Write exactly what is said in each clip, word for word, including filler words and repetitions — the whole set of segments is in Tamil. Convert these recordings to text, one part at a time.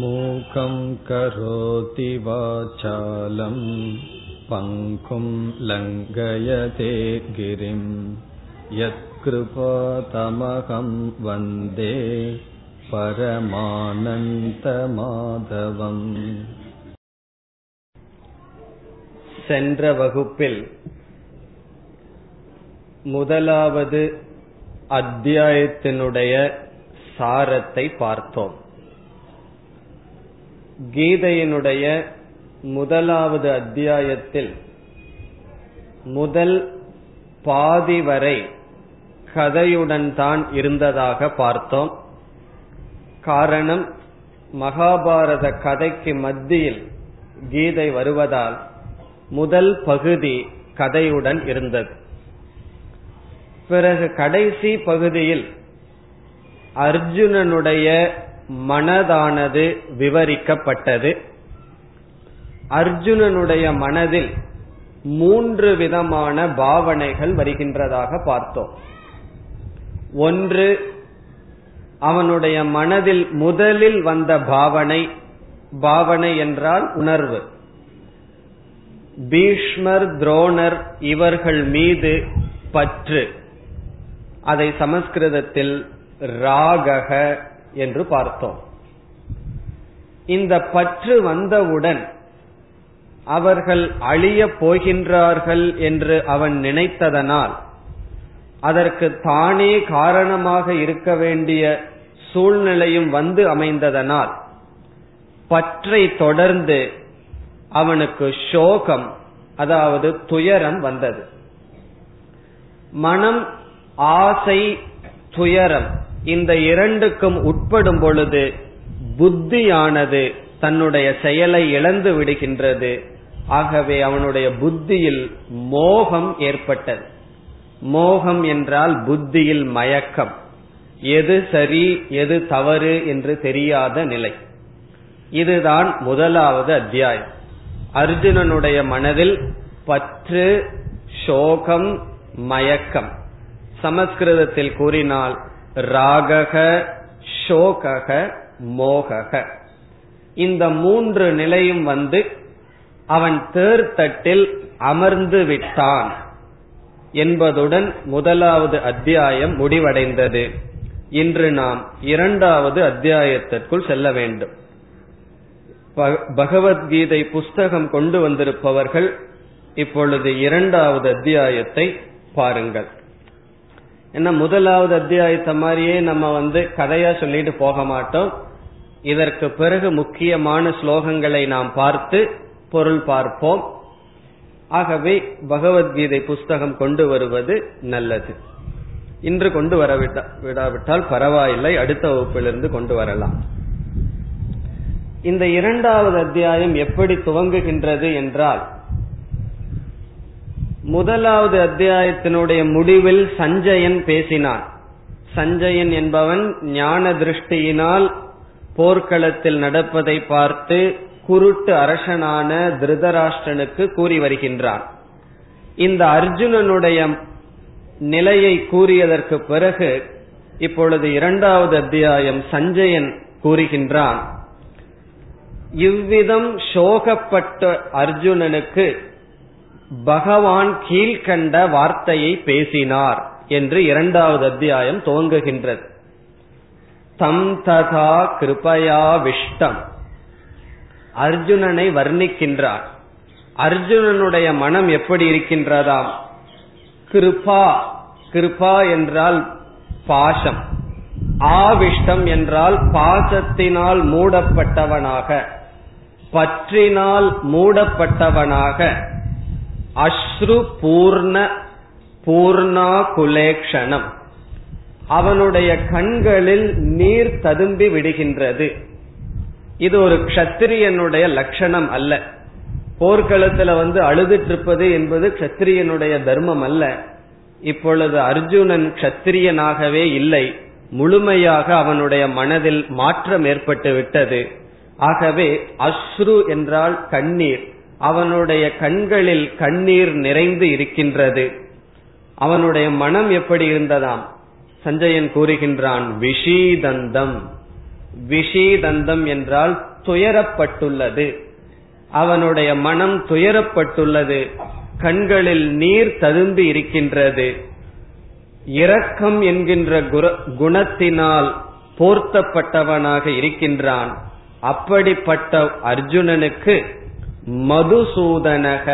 மூகம் கரோதி வாசாலம் பங்கும் லங்கயதே கிரிம் யத்கிருபா தமகம் வந்தே பரமானந்த மாதவம். சென்ற வகுப்பில் முதலாவது அத்தியாயத்தினுடைய சாரத்தை பார்த்தோம். கீதையினுடைய முதலாவது அத்தியாயத்தில் முதல் பாதி வரை கதையுடன் தான் இருந்ததாக பார்த்தோம். காரணம், மகாபாரத கதைக்கு மத்தியில் கீதை வருவதால் முதல் பகுதி கதையுடன் இருந்தது. பிறகு கடைசி பகுதியில் அர்ஜுனனுடைய மனதானது விவரிக்கப்பட்டது. அர்ஜுனனுடைய மனதில் மூன்று விதமான பாவனைகள் வருகின்றதாக பார்த்தோம். ஒன்று, அவனுடைய மனதில் முதலில் வந்த பாவனை, பாவனை என்றால் உணர்வு, பீஷ்மர் துரோணர் இவர்கள் மீது பற்று, அதை சமஸ்கிருதத்தில் ராகக என்று பார்த்தோம். இந்த பற்று வந்தவுடன் அவர்கள் அழியப் போகின்றார்கள் என்று அவன் நினைத்ததனால் அதற்கு தானே காரணமாக இருக்க வேண்டிய சூழ்நிலையும் வந்து அமைந்ததனால் பற்றை தொடர்ந்து அவனுக்கு சோகம், அதாவது துயரம் வந்தது. மனம், ஆசை, துயரம் இந்த இரண்டுக்கும் உட்படும் பொழுது புத்தியானது தன்னுடைய செயலை இழந்து விடுகின்றது. ஆகவே அவனுடைய புத்தியில் மோகம் ஏற்பட்டது. மோகம் என்றால் புத்தியில் மயக்கம், எது சரி எது தவறு என்று தெரியாத நிலை. இதுதான் முதலாவது அத்தியாயம். அர்ஜுனனுடைய மனதில் பற்று, சோகம், மயக்கம். சமஸ்கிருதத்தில் கூறினால் ராகக, சோகக, மோகக. இந்த மூன்று நிலையும் வந்து அவன் தேர்தட்டில் அமர்ந்து விட்டான் என்பதுடன் முதலாவது அத்தியாயம் முடிவடைந்தது. இன்று நாம் இரண்டாவது அத்தியாயத்திற்குள் செல்ல வேண்டும். பகவத்கீதை புஸ்தகம் கொண்டு வந்திருப்பவர்கள் இப்பொழுது இரண்டாவது அத்தியாயத்தை பாருங்கள். ஏன்னா முதலாவது அத்தியாயத்தை மாதிரியே நம்ம வந்து கதையா சொல்லிட்டு போக மாட்டோம். இதற்கு பிறகு முக்கியமான ஸ்லோகங்களை நாம் பார்த்து பொருள் பார்ப்போம். ஆகவே பகவத்கீதை புஸ்தகம் கொண்டு வருவது நல்லது. இன்று கொண்டு வர விடாவிட்டால் பரவாயில்லை, அடுத்த வகுப்பிலிருந்து கொண்டு வரலாம். இந்த இரண்டாவது அத்தியாயம் எப்படி துவங்குகின்றது என்றால், முதலாவது அத்தியாயத்தினுடைய முடிவில் சஞ்சயன் பேசினான். சஞ்சயன் என்பவன் ஞான திருஷ்டியினால் போர்க்களத்தில் நடப்பதை பார்த்து குருட்டு அரசனான திருதராஷ்டிரனுக்கு கூறி வருகின்றான். இந்த அர்ஜுனனுடைய நிலையை கூறியதற்கு பிறகு இப்பொழுது இரண்டாவது அத்தியாயம் சஞ்சயன் கூறுகின்றான். இவ்விதம் சோகப்பட்ட அர்ஜுனனுக்கு பகவான் கீழ்கண்ட வார்த்தையை பேசினார் என்று இரண்டாவது அத்தியாயம் துவங்குகின்றது. தம் ததா கிருபயா விஷ்டம், அர்ஜுனனை வர்ணிக்கின்றார். அர்ஜுனனுடைய மனம் எப்படி இருக்கின்றதாம்? கிருபா, கிருபா என்றால் பாசம், ஆவிஷ்டம் என்றால் பாசத்தினால் மூடப்பட்டவனாக, பற்றினால் மூடப்பட்டவனாக, அஸ்ரு பூர்ண பூர்ணா குலேக்ஷணம், அவனுடைய கண்களில் நீர் ததும்பி விடுகின்றது. இது ஒரு க்ஷத்திரியனுடைய லட்சணம் அல்ல. போர்க்களத்துல வந்து அழுதுட்டு இருப்பது என்பது க்ஷத்திரியனுடைய தர்மம் அல்ல. இப்பொழுது அர்ஜுனன் க்ஷத்திரியனாகவே இல்லை, முழுமையாக அவனுடைய மனதில் மாற்றம் ஏற்பட்டு விட்டது. ஆகவே அஸ்ரு என்றால் கண்ணீர், அவனுடைய கண்களில் கண்ணீர் நிறைந்து இருக்கின்றது. அவனுடைய மனம் எப்படி இருந்ததாம்? சஞ்சயன் கூறுகின்றான், விஷீதந்தம், விஷேதந்தம் என்றால் துயரப்பட்டுள்ளது, அவனுடைய மனம் துயரப்பட்டுள்ளது, கண்களில் நீர் ததும்பி இருக்கின்றது. இரக்கம் என்கின்ற குணத்தினால் போர்த்தப்பட்டவனாக இருக்கின்றான். அப்படிப்பட்ட அர்ஜுனனுக்கு மதுசூதனக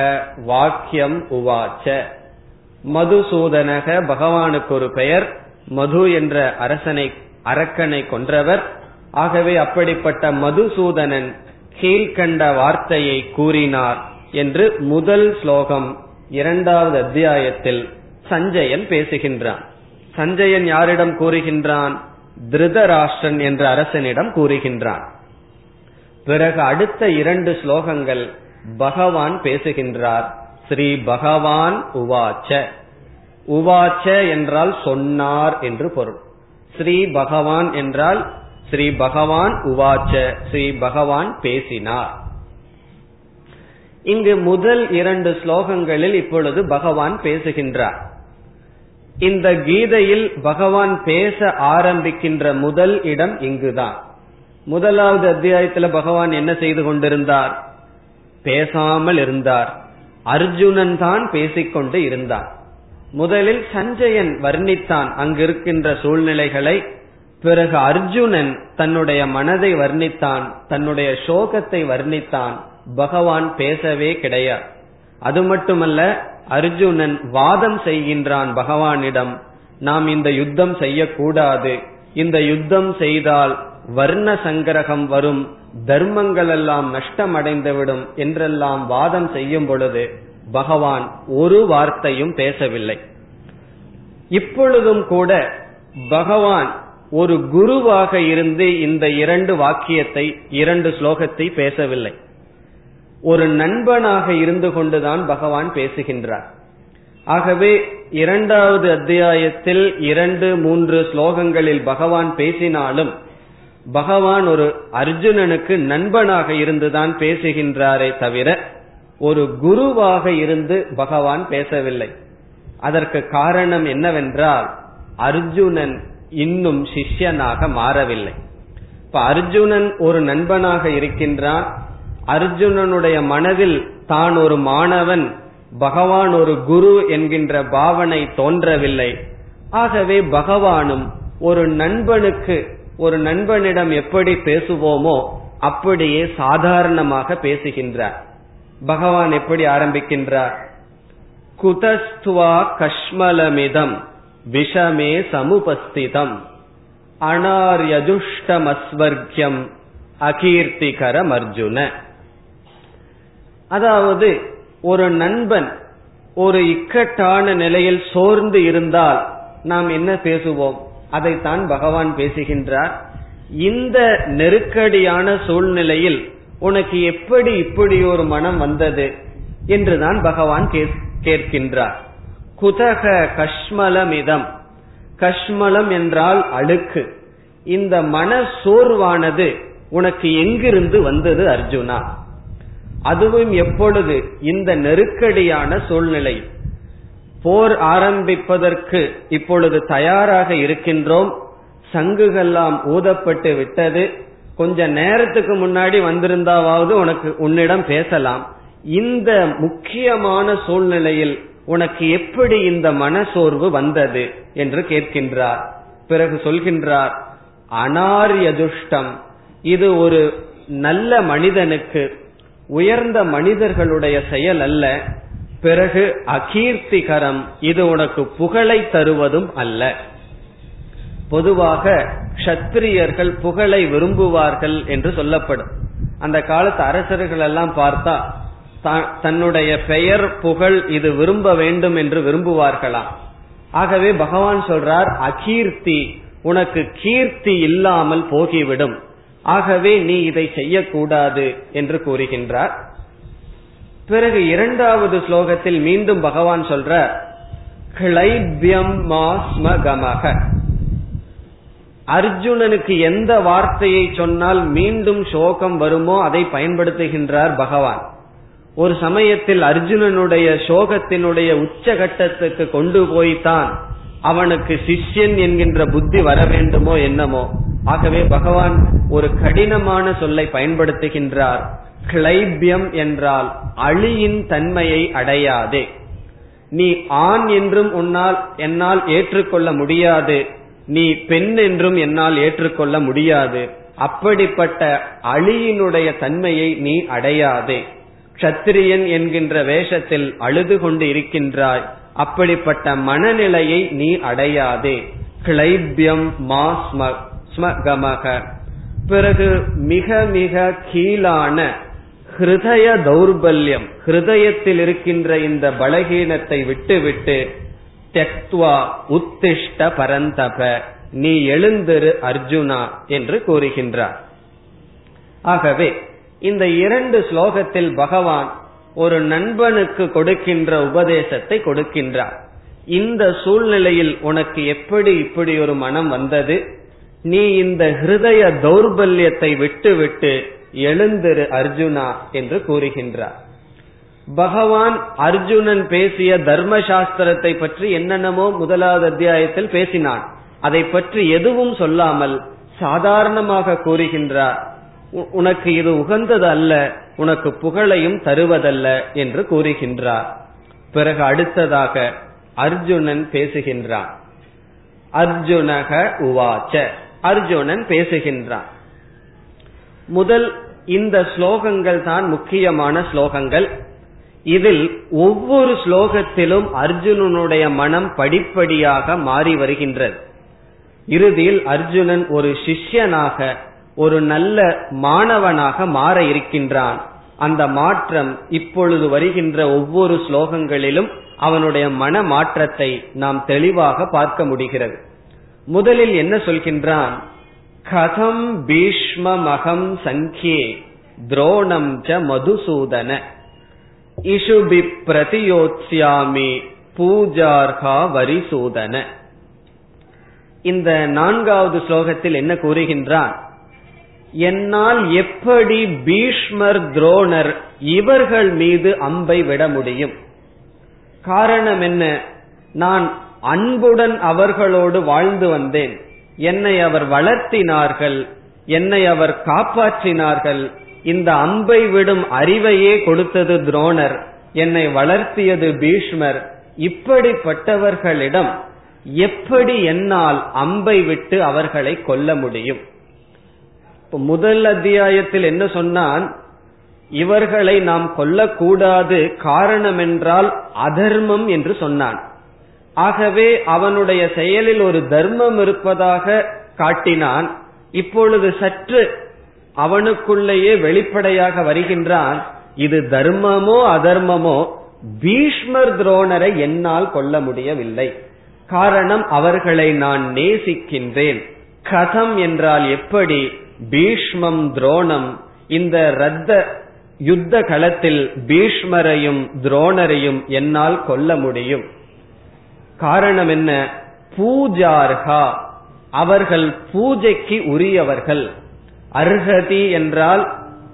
வாக்கியம் உவாச்ச. மதுசூதனக பகவானுக்கு ஒரு பெயர், மது என்ற அரசனை அரக்கனை கொன்றவர். ஆகவே அப்படிப்பட்ட மதுசூதனன் கீழ்கண்ட வார்த்தையை கூறினார் என்று முதல் ஸ்லோகம் இரண்டாவது அத்தியாயத்தில் சஞ்சயன் பேசுகின்றான். சஞ்சயன் யாரிடம் கூறுகின்றான்? திருதராஷ்டிரன் என்ற அரசனிடம் கூறுகின்றான். பிறகு அடுத்த இரண்டு ஸ்லோகங்கள் பகவான் பேசுகின்றார். ஸ்ரீ பகவான் உவாச்ச. உவாச்ச என்றால் சொன்னார் என்று பொருள். ஸ்ரீ பகவான் என்றால் ஸ்ரீ பகவான் உவாச்ச, ஸ்ரீ பகவான் பேசினார். இங்கு முதல் இரண்டு ஸ்லோகங்களில் இப்பொழுது பகவான் பேசுகின்றார். இந்த கீதையில் பகவான் பேச ஆரம்பிக்கின்ற முதல் இடம் இங்குதான். முதலாவது அத்தியாயத்துல பகவான் என்ன செய்து கொண்டிருந்தார்? பேசாமல் இருந்தார். அர்ஜுனன் தான் பேசிக்கொண்டு இருந்தார். முதலில் சஞ்சயன் வர்ணித்தான் அங்கிருக்கின்ற சூழ்நிலைகளை, பிறகு அர்ஜுனன் தன்னுடைய மனதை வர்ணித்தான், தன்னுடைய சோகத்தை வர்ணித்தான். பகவான் பேசவே கிடையாது. அது மட்டுமல்ல, அர்ஜுனன் வாதம் செய்கின்றான் பகவானிடம். நாம் இந்த யுத்தம் செய்யக்கூடாது, இந்த யுத்தம் செய்தால் வர்ண சங்கரகம் வரும், தர்மங்கள் எல்லாம் நஷ்டமடைந்துவிடும் என்றெல்லாம் வாதம் செய்யும் பொழுது பகவான் ஒரு வார்த்தையும் பேசவில்லை. இப்பொழுதும் கூட பகவான் ஒரு குருவாக இருந்து இந்த இரண்டு வாக்கியத்தை இரண்டு ஸ்லோகத்தை பேசவில்லை. ஒரு நண்பனாக இருந்து கொண்டுதான் பகவான் பேசுகின்றார். ஆகவே இரண்டாவது அத்தியாயத்தில் இரண்டு மூன்று ஸ்லோகங்களில் பகவான் பேசினாலும் பகவான் ஒரு அர்ஜுனனுக்கு நண்பனாக இருந்துதான் பேசுகின்றாரே தவிர ஒரு குருவாக இருந்து பகவான் பேசவில்லை. அதற்கு காரணம் என்னவென்றால் அர்ஜுனன் இன்னும் சிஷ்யனாக மாறவில்லை. இப்ப அர்ஜுனன் ஒரு நண்பனாக இருக்கின்றான். அர்ஜுனனுடைய மனதில் தான் ஒரு மாணவன், பகவான் ஒரு குரு என்கின்ற பாவனை தோன்றவில்லை. ஆகவே பகவானும் ஒரு நண்பனுக்கு ஒரு நண்பனிடம் எப்படி பேசுவோமோ அப்படியே சாதாரணமாக பேசுகின்றார். பகவான் எப்படி ஆரம்பிக்கின்றார்? குதஸ்துவா கஷ்மலமிதம் விஷமே சமுபஸ்திதம் அனார்யஜுஷ்டமஸ்வர்க்யம் அகீர்த்திகரம் அர்ஜுன. அதாவது ஒரு நண்பன் ஒரு இக்கட்டான நிலையில் சோர்ந்து இருந்தால் நாம் என்ன பேசுவோம்? அதைத்தான் பகவான் பேசுகின்றார். இந்த நெருக்கடியான சூழ்நிலையில் உனக்கு எப்படி இப்படி ஒரு மனம் வந்தது என்றுதான் பகவான் கேட்கின்றார். குதக கஷ்மலமிதம். கஷ்மலம் என்றால் அழுக்கு. இந்த மன சோர்வானது உனக்கு எங்கிருந்து வந்தது அர்ஜுனா? அதுவும் எப்பொழுது? இந்த நெருக்கடியான சூழ்நிலை. போர் ஆரம்பிப்பதற்கு இப்பொழுது தயாராக இருக்கின்றோம், சங்குகள்லாம் ஊதப்பட்டு விட்டது. கொஞ்ச நேரத்துக்கு முன்னாடி வந்திருந்தாவது உனக்கு உன்னிடம் பேசலாம். இந்த முக்கியமான சூழ்நிலையில் உனக்கு எப்படி இந்த மனசோர்வு வந்தது என்று கேட்கின்றார். பிறகு சொல்கின்றார், அனார்யதுஷ்டம். இது ஒரு நல்ல மனிதனுக்கு, உயர்ந்த மனிதர்களுடைய செயல் அல்ல. பிறகு அகீர்த்திகரம். இது உனக்கு புகழை தருவதும் அல்ல. பொதுவாக க்ஷத்திரியர்கள் புகழை விரும்புவார்கள் என்று சொல்லப்படும். அந்த காலத்து அரசர்கள் எல்லாம் பார்த்தா தன்னுடைய பெயர் புகழ் இது விரும்ப வேண்டும் என்று விரும்புவார்களாம். ஆகவே பகவான் சொல்றார், அகீர்த்தி, உனக்கு கீர்த்தி இல்லாமல் போகிவிடும், ஆகவே நீ இதை செய்யக்கூடாது என்று கூறுகின்றார். பிறகு இரண்டாவது ஸ்லோகத்தில் மீண்டும் பகவான் சொல்ற, கிளைப்யம் மாஸ்ம கமக. அர்ஜுனனுக்கு எந்த வார்த்தையை சொன்னால் மீண்டும் சோகம் வருமோ அதை பயன்படுத்துகின்றார் பகவான். ஒரு சமயத்தில் அர்ஜுனனுடைய சோகத்தினுடைய உச்சகட்டத்துக்கு கொண்டு போய்தான் அவனுக்கு சிஷ்யன் என்கின்ற புத்தி வர வேண்டுமோ என்னமோ. ஆகவே பகவான் ஒரு கடினமான சொல்லை பயன்படுத்துகின்றார். கிளைபியம் என்றால் அழியின் தன்மையை அடையாதே, நீ ஆண் என்றும் உன்னால் என்னால் ஏற்றுக்கொள்ள முடியாது, நீ பெண் என்றும் என்னால் ஏற்றுக்கொள்ள முடியாது, அப்படிப்பட்ட அழியினுடைய தன்மையை நீ அடையாதே, க்ஷத்திரியன் என்கின்ற வேஷத்தில் அழுது கொண்டு இருக்கின்றாய், அப்படிப்பட்ட மனநிலையை நீ அடையாதே, கிளைபியம் மா ஸ்மகமக. பிறகு மிக மிக கீழான ஹிருதய தௌர்பல்யம், ஹிருதயத்தில் இருக்கின்ற இந்த பலகீனத்தை விட்டுவிட்டு தெக்த்வா உத்திஷ்ட பரந்தப, நீ எழுந்திரு அர்ஜுனா என்று கூறுகின்றார். ஆகவே இந்த இரண்டு ஸ்லோகத்தில் பகவான் ஒரு நண்பனுக்கு கொடுக்கின்ற உபதேசத்தை கொடுக்கின்றார். இந்த சூழ்நிலையில் உனக்கு எப்படி இப்படி ஒரு மனம் வந்தது, நீ இந்த ஹிருதய தௌர்பல்யத்தை விட்டுவிட்டு எழுந்திரு அர்ஜுனா என்று கூறுகின்றார். பகவான் அர்ஜுனன் பேசிய தர்ம சாஸ்திரத்தை பற்றி என்னென்னமோ முதலாவது அத்தியாயத்தில் பேசினான், அதை பற்றி எதுவும் சொல்லாமல் சாதாரணமாக கூறுகின்றார். உனக்கு இது உகந்தது அல்ல, உனக்கு புகழையும் தருவதல்ல என்று கூறுகின்றார். பிறகு அடுத்ததாக அர்ஜுனன் பேசுகின்றான். அர்ஜுனக உவாச்ச, அர்ஜுனன் பேசுகின்றான். முதல் இந்த ஸ்லோகங்கள் தான் முக்கியமான ஸ்லோகங்கள். இதில் ஒவ்வொரு ஸ்லோகத்திலும் அர்ஜுனனுடைய மனம் படிப்படியாக மாறி வருகின்றது. இறுதியில் அர்ஜுனன் ஒரு சிஷ்யனாக, ஒரு நல்ல மாணவனாக மாற இருக்கின்றான். அந்த மாற்றம் இப்பொழுது வருகின்ற ஒவ்வொரு ஸ்லோகங்களிலும் அவனுடைய மன மாற்றத்தை நாம் தெளிவாக பார்க்க முடிகிறது. முதலில் என்ன சொல்கின்றான், கதம் பீஷ்மமகம் சங்கே துரோணம் ச மதுசூதன இஷுபி பிரதியோத்ஸ்யாமி பூஜார்கா வரிசூதன. இந்த நான்காவது ஸ்லோகத்தில் என்ன கூறுகின்றான், என்னால் எப்படி பீஷ்மர் துரோணர் இவர்கள் மீது அம்பை விட முடியும்? காரணம் என்ன, நான் அன்புடன் அவர்களோடு வாழ்ந்து வந்தேன், என்னை அவர் வளர்த்தினார்கள், என்னை அவர் காப்பாற்றினார்கள், இந்த அம்பை விடும் அறிவையே கொடுத்தது துரோணர், என்னை வளர்த்தியது பீஷ்மர், இப்படிப்பட்டவர்களிடம் எப்படி என்னால் அம்பை விட்டு அவர்களை கொல்ல முடியும்? முதல் அத்தியாயத்தில் என்ன சொன்னான், இவர்களை நாம் கொல்லக்கூடாது, காரணம் என்றால் அதர்மம் என்று சொன்னான். ஆகவே அவனுடைய செயலில் ஒரு தர்மம் இருப்பதாக காட்டினான். இப்பொழுது சற்று அவனுக்குள்ளேயே வெளிப்படையாக வருகின்றான், இது தர்மமோ அதர்மமோ, பீஷ்மர் துரோணரை என்னால் கொல்ல முடியவில்லை, காரணம் அவர்களை நான் நேசிக்கின்றேன். கதம் என்றால் எப்படி, பீஷ்மம் துரோணம், இந்த ரத்த யுத்த களத்தில் பீஷ்மரையும் துரோணரையும் என்னால் கொல்ல முடியும். காரணம் என்ன, பூஜார்ஹா, அவர்கள் பூஜைக்கு உரியவர்கள். அர்ஹதி என்றால்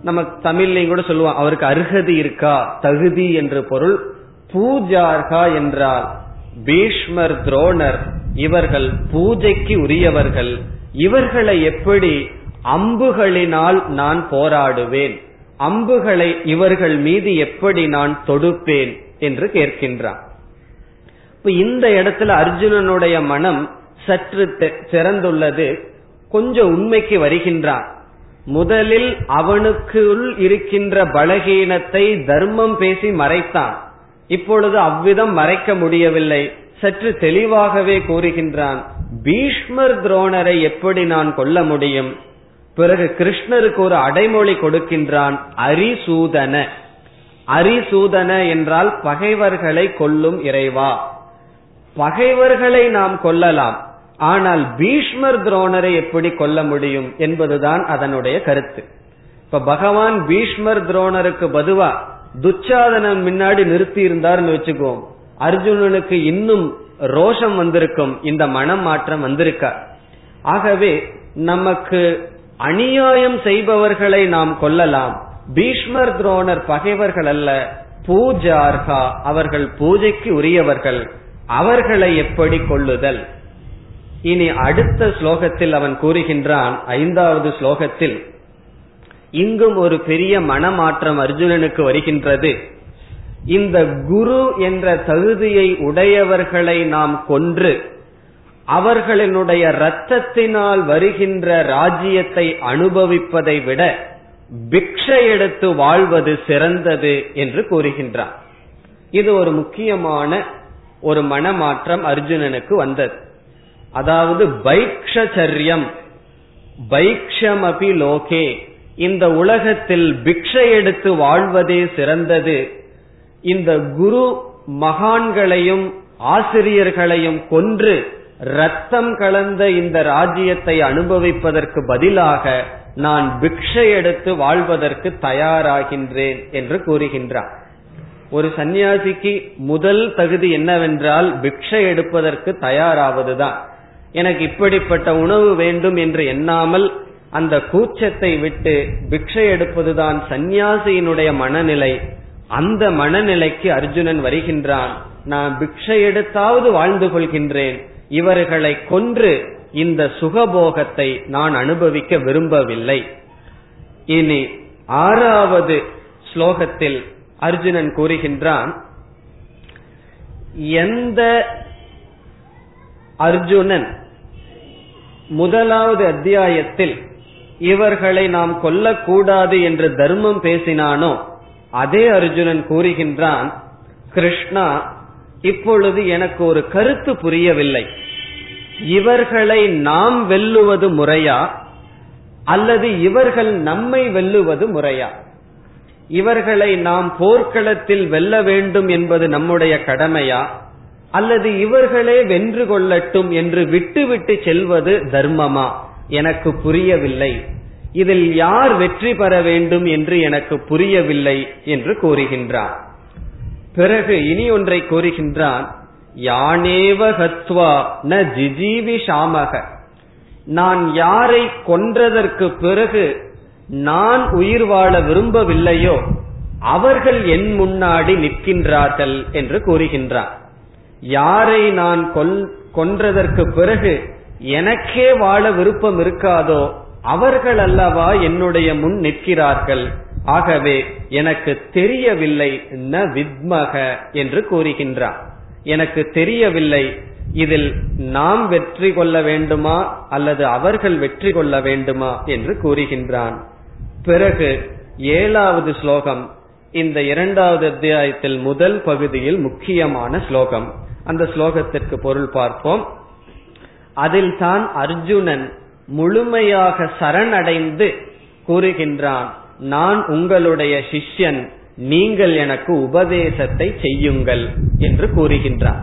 நமக்கு தமிழ்லையும் கூட சொல்லுவோம், அவருக்கு அர்ஹதி இருக்கா, தகுதி என்று பொருள். பூஜார்ஹா என்றால் பீஷ்மர் துரோணர் இவர்கள் பூஜைக்கு உரியவர்கள், இவர்களை எப்படி அம்புகளினால் நான் போராடுவேன், அம்புகளை இவர்கள் மீது எப்படி நான் தொடுப்பேன் என்று கேட்கின்றான். இப்ப இந்த இடத்துல அர்ஜுனனுடைய மனம் சற்று திறந்துள்ளது, கொஞ்சம் உண்மைக்கு வருகின்றான். முதலில் அவனுக்குள் இருக்கின்ற பலகீனத்தை தர்மம் பேசி மறைத்தான், இப்பொழுது அவ்விதம் மறைக்க முடியவில்லை, சற்று தெளிவாகவே கூறுகின்றான், பீஷ்மர் துரோணரை எப்படி நான் கொல்ல முடியும்? பிறகு கிருஷ்ணருக்கு ஒரு அடைமொழி கொடுக்கின்றான், அரிசூதன. அரிசூதன என்றால் பகைவர்களை கொல்லும் இறைவா. பகைவர்களை நாம் கொல்லலாம், ஆனால் பீஷ்மர் துரோணரை எப்படி கொல்ல முடியும் என்பதுதான் அதனுடைய கருத்து. இப்ப பகவான் பீஷ்மர் துரோணருக்கு பதுவா துச்சாதனம் முன்னாடி நிறுத்தி இருந்தார்னு வச்சுக்குவோம், அர்ஜுனனுக்கு இன்னும் ரோஷம் வந்திருக்கும், இந்த மனம் மாற்றம் வந்திருக்க. ஆகவே நமக்கு அநியாயம் செய்பவர்களை நாம் கொல்லலாம், பீஷ்மர் துரோணர் பகைவர்கள் அல்ல, பூஜார்கா, அவர்கள் பூஜைக்கு உரியவர்கள், அவர்களை எப்படி கொள்ளுதல். இனி அடுத்த ஸ்லோகத்தில் அவன் கூறுகின்றான், ஐந்தாவது ஸ்லோகத்தில், இங்கும் ஒரு பெரிய மனமாற்றம் அர்ஜுனனுக்கு வருகின்றது. இந்த குரு என்ற தகுதியை உடையவர்களை நாம் கொன்று அவர்களினுடைய இரத்தத்தினால் வருகின்ற ராஜ்யத்தை அனுபவிப்பதை விட பிக்ஷை எடுத்து வாழ்வது சிறந்தது என்று கூறுகின்றான். இது ஒரு முக்கியமான ஒரு மனமாற்றம் அர்ஜுனனுக்கு வந்தது. அதாவது பைக்ஷச்சரியம், பைக்ஷமபி லோகே, இந்த உலகத்தில் பிக்ஷை எடுத்து வாழ்வதே சிறந்தது. இந்த குரு மகான்களையும் ஆசிரியர்களையும் கொன்று ரத்தம் கலந்த இந்த ராஜ்யத்தை அனுபவிப்பதற்கு பதிலாக நான் பிக்ஷை எடுத்து வாழ்வதற்கு தயாராகின்றேன் என்று கூறுகின்றான். ஒரு சந்நியாசிக்கு முதல் தகுதி என்னவென்றால் பிக்ஷை எடுப்பதற்கு தயாராவதுதான். எனக்கு இப்படிப்பட்ட உணவு வேண்டும் என்று எண்ணாமல் அந்த கூச்சத்தை விட்டு பிக்ஷை எடுப்பதுதான் சந்நியாசியினுடைய மனநிலை. அந்த மனநிலைக்கு அர்ஜுனன் வருகின்றான். நான் பிக்ஷை எடுத்தாவது வாழ்ந்து கொள்கின்றேன், இவர்களை கொன்று இந்த சுகபோகத்தை நான் அனுபவிக்க விரும்பவில்லை. இனி ஆறாவது ஸ்லோகத்தில் அர்ஜுனன் கூறுகின்றான், எந்த அர்ஜுனன் முதலாவது அத்தியாயத்தில் இவர்களை நாம் கொல்லக்கூடாது என்று தர்மம் பேசினானோ அதே அர்ஜுனன் கூறுகின்றான், கிருஷ்ணா, இப்பொழுது எனக்கு ஒரு கருத்து புரியவில்லை. இவர்களை நாம் வெல்லுவது முறையா அல்லது இவர்கள் நம்மை வெல்லுவது முறையா? இவர்களை நாம் போர்க்களத்தில் வெல்ல வேண்டும் என்பது நம்முடைய கடமையா அல்லது இவர்களே வென்று கொள்ளட்டும் என்று விட்டு விட்டு செல்வது தர்மமா? எனக்கு புரியவில்லை. இதில் யார் வெற்றி பெற வேண்டும் என்று எனக்கு புரியவில்லை என்று கூறுகின்றான். பிறகு இனி ஒன்றை கூறுகின்றான், யானேவ ஹத்வா ந ஜிஜீவி ஷாமக, நான் யாரை கொன்றதற்கு பிறகு நான் உயிர் வாழ விரும்பவில்லையோ அவர்கள் என் முன்னாடி நிற்கின்றார்கள் என்று கூறுகின்றான். யாரை நான் கொன்றதற்கு பிறகு எனக்கே வாழ விருப்பம் இருக்காதோ அவர்கள் அல்லவா என்னுடைய முன் நிற்கிறார்கள். ஆகவே எனக்கு தெரியவில்லை ந வித்மக என்று கூறுகின்றான். எனக்கு தெரியவில்லை, இதில் நாம் வெற்றி கொள்ள வேண்டுமா அல்லது அவர்கள் வெற்றி கொள்ள வேண்டுமா என்று கூறுகின்றான். பிறகு ஏழாவது ஸ்லோகம், இந்த இரண்டாவது அத்தியாயத்தில் முதல் பகுதியில் முக்கியமான ஸ்லோகம். அந்த ஸ்லோகத்திற்கு பொருள் பார்ப்போம். அதில் தான் அர்ஜுனன் முழுமையாக சரணடைந்து கூறுகின்றான், நான் உங்களுடைய சிஷ்யன், நீங்கள் எனக்கு உபதேசத்தை செய்யுங்கள் என்று கூறுகின்றான்.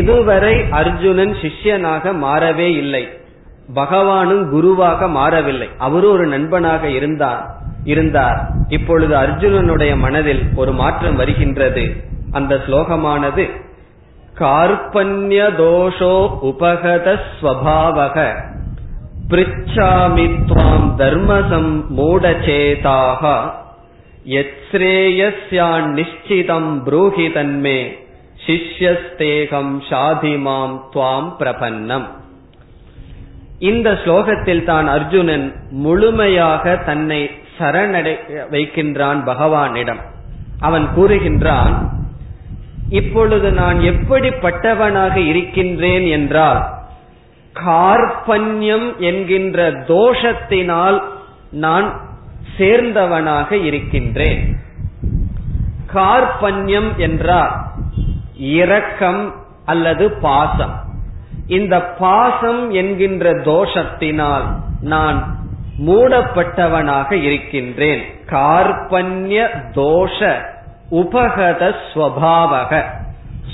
இதுவரை அர்ஜுனன் சிஷ்யனாக மாறவே இல்லை, பகவானும் குருவாக மாறவில்லை, அவரு ஒரு நண்பனாக இருந்தார் இருந்தார். இப்பொழுது அர்ஜுனனுடைய மனதில் ஒரு மாற்றம் வருகின்றது. அந்த ஸ்லோகமானது கார்பண்ய தோஷோ உபகத ஸ்வபாவக பிரிச்சாமி த்வாம் தர்மசம் மூடசேதாக யத்ரேயஸ்யான் நிச்சிதம் ப்ரூஹி தன்மே சிஷ்யஸ்தேகம் சாதிமாம் த்வாம் பிரபன்னம். இந்த ஸ்லோகத்தில் தான் அர்ஜுனன் முழுமையாக தன்னை சரணடை வைக்கின்றான் பகவானிடம். அவன் கூறுகின்றான், இப்பொழுது நான் எப்படிப்பட்டவனாக இருக்கின்றேன் என்றால் கார்பண்யம் என்கின்ற தோஷத்தினால் நான் சேர்ந்தவனாக இருக்கின்றேன். கார்பண்யம் என்றால் இரக்கம் அல்லது பாசம். இந்த பாசம் என்கின்ற தோஷத்தினால் நான் மூடப்பட்டவனாக இருக்கின்றேன். கார்பண்ய தோஷ உபகத ஸ்வபாவக,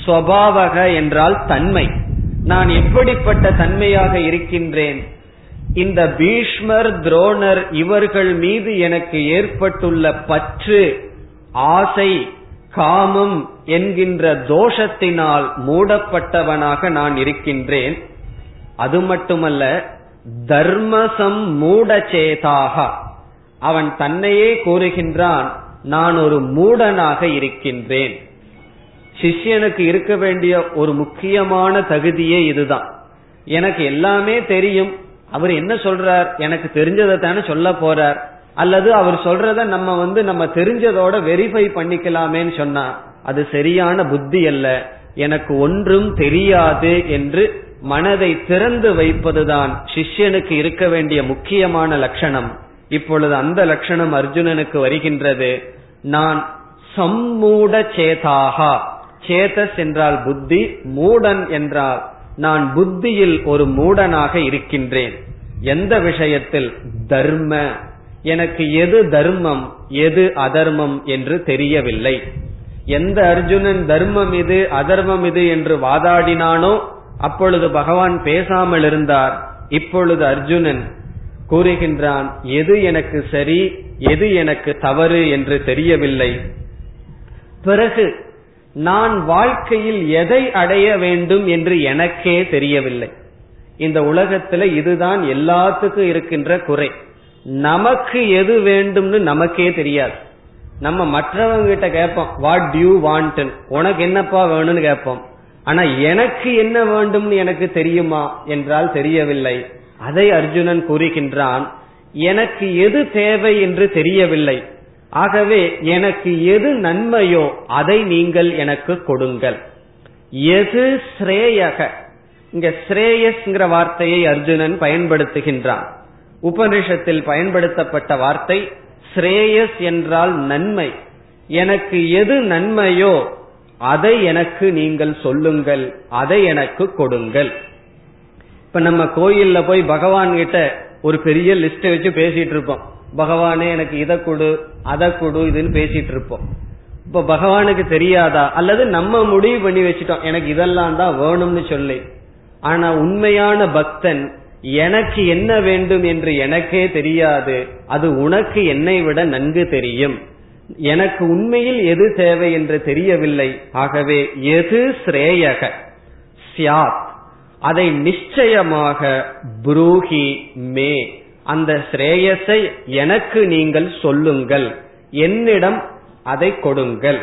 ஸ்வபாவக என்றால் தன்மை. நான் எப்படிப்பட்ட தன்மையாக இருக்கின்றேன்? இந்த பீஷ்மர் துரோணர் இவர்கள் மீது எனக்கு ஏற்பட்டுள்ள பற்று, ஆசை, காமம் என்கின்ற தோஷத்தினால் மூடப்பட்டவனாக நான் இருக்கின்றேன். அது மட்டுமல்ல, தர்மசம் மூடசேதாக, அவன் தன்னையே கூறுகின்றான், நான் ஒரு மூடனாக இருக்கின்றேன். சிஷ்யனுக்கு இருக்க வேண்டிய ஒரு முக்கியமான தகுதியே இதுதான். எனக்கு எல்லாமே தெரியும், அவர் என்ன சொல்றார் எனக்கு தெரிஞ்சதை தானே சொல்ல போறார், அல்லது அவர் சொல்றத நம்ம வந்து நம்ம தெரிஞ்சதோட வெரிஃபை பண்ணிக்கலாமேன்னு சொன்னா அது சரியான புத்தி அல்ல. எனக்கு ஒன்றும் தெரியாது என்று மனதை திறந்து வைப்பதுதான் சிஷ்யனுக்கு இருக்க வேண்டிய முக்கியமான லட்சணம். இப்பொழுது அந்த லட்சணம் அர்ஜுனனுக்கு வருகின்றது. நான் சம்மூட சேதாகா, சேதஸ் என்றால் புத்தி, மூடன் என்றால் நான் புத்தியில் ஒரு மூடனாக இருக்கின்றேன். எந்த விஷயத்தில்? தர்ம, எனக்கு எது தர்மம் எது அதர்மம் என்று தெரியவில்லை. எந்த அர்ஜுனன் தர்மம் இது அதர்மம் இது என்று வாதாடினானோ அப்பொழுது பகவான் பேசாமல் இருந்தார். இப்பொழுது அர்ஜுனன் கூறுகின்றான், எது எனக்கு சரி எது எனக்கு தவறு என்று தெரியவில்லை. பிறகு நான் வாழ்க்கையில் எதை அடைய வேண்டும் என்று எனக்கே தெரியவில்லை. இந்த உலகத்துல இதுதான் எல்லாத்துக்கும் இருக்கின்ற குறை, நமக்கு எது வேண்டும்னு நமக்கே தெரியாது. நம்ம மற்றவங்க கிட்ட கேட்போம் வாட் டு யூ வாண்ட், உனக்கு என்னப்பா வேணும்னு கேட்போம். ஆனா எனக்கு என்ன வேண்டும்னு எனக்கு தெரியுமா என்றால் தெரியவில்லை. அதை அர்ஜுனன் கூறுகின்றான், எனக்கு எது தேவை என்று தெரியவில்லை, ஆகவே எனக்கு எது நன்மையோ அதை நீங்கள் எனக்கு கொடுங்கள். எது ஸ்ரேயக, இங்க ஸ்ரேயஸ்ங்கிற வார்த்தையை அர்ஜுனன் பயன்படுத்துகின்றான். உபனிஷத்தில் பயன்படுத்தப்பட்ட வார்த்தை ஸ்ரேயஸ் என்றால் நன்மை. எனக்கு எது நன்மையோ அதை எனக்கு நீங்கள் சொல்லுங்கள், அதை எனக்கு கொடுங்கள். இப்ப நம்ம கோயில்ல போய் பகவான் கிட்ட ஒரு பெரிய லிஸ்ட் வச்சு பேசிட்டு இருப்போம், பகவானே எனக்கு இதை கொடு அதை கொடு இதுன்னு பேசிட்டு இருப்போம். இப்ப பகவானுக்கு தெரியாதா? அல்லது நம்ம முடிவு பண்ணி வச்சுட்டோம் எனக்கு இதெல்லாம் தான் வேணும்னு சொல்லி. ஆனா உண்மையான பக்தன் எனக்கு என்ன வேண்டும் என்று எனக்கே தெரியாது, அது உனக்கு என்னை விட நன்கு தெரியும். எனக்கு உண்மையில் எது தேவை என்று தெரியவில்லை, ஆகவே எது ஸ்ரேயக ஸ்யாத் அதை நிச்சயமாக புரூஹி மே அந்த ஸ்ரேயஸை எனக்கு நீங்கள் சொல்லுங்கள், என்னிடம் அதை கொடுங்கள்.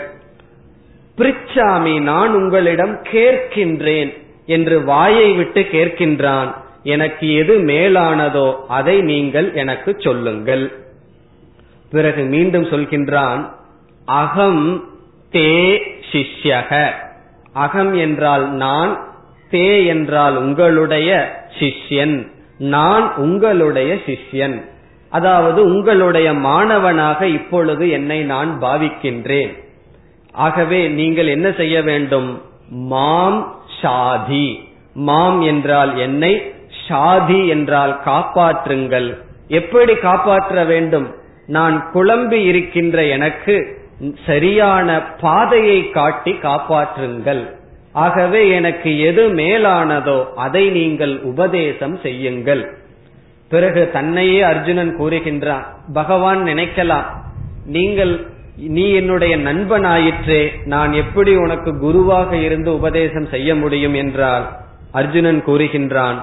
பிரிச்சாமி நான் உங்களிடம் கேட்கின்றேன் என்று வாயை விட்டு கேட்கின்றான், எனக்கு எது மேலானதோ அதை நீங்கள் எனக்கு சொல்லுங்கள். பிறகு மீண்டும் சொல்கின்றான், அகம் தே சிஷ்யக, அகம் என்றால் நான், தே என்றால் உங்களுடைய, சிஷ்யன் நான் உங்களுடைய சிஷ்யன், அதாவது உங்களுடைய மாணவனாக இப்பொழுது என்னை நான் பாவிக்கின்றேன். ஆகவே நீங்கள் என்ன செய்ய வேண்டும்? மாம் ஷாதி, மாம் என்றால் என்னை, ஷாதி என்றால் காப்பாற்றுங்கள். எப்படி காப்பாற்ற வேண்டும்? நான் குழம்பி இருக்கின்ற எனக்கு சரியான பாதையை காட்டி காப்பாற்றுங்கள். ஆகவே எனக்கு எது மேலானதோ அதை நீங்கள் உபதேசம் செய்யுங்கள். பிறகு தன்னையே அர்ஜுனன் கூறுகின்றான், பகவான் நினைக்கலாம் நீங்கள் நீ என்னுடைய நண்பனாயிற்றே, நான் எப்படி உனக்கு குருவாக இருந்து உபதேசம் செய்ய முடியும் என்றால் அர்ஜுனன் கூறுகின்றான்,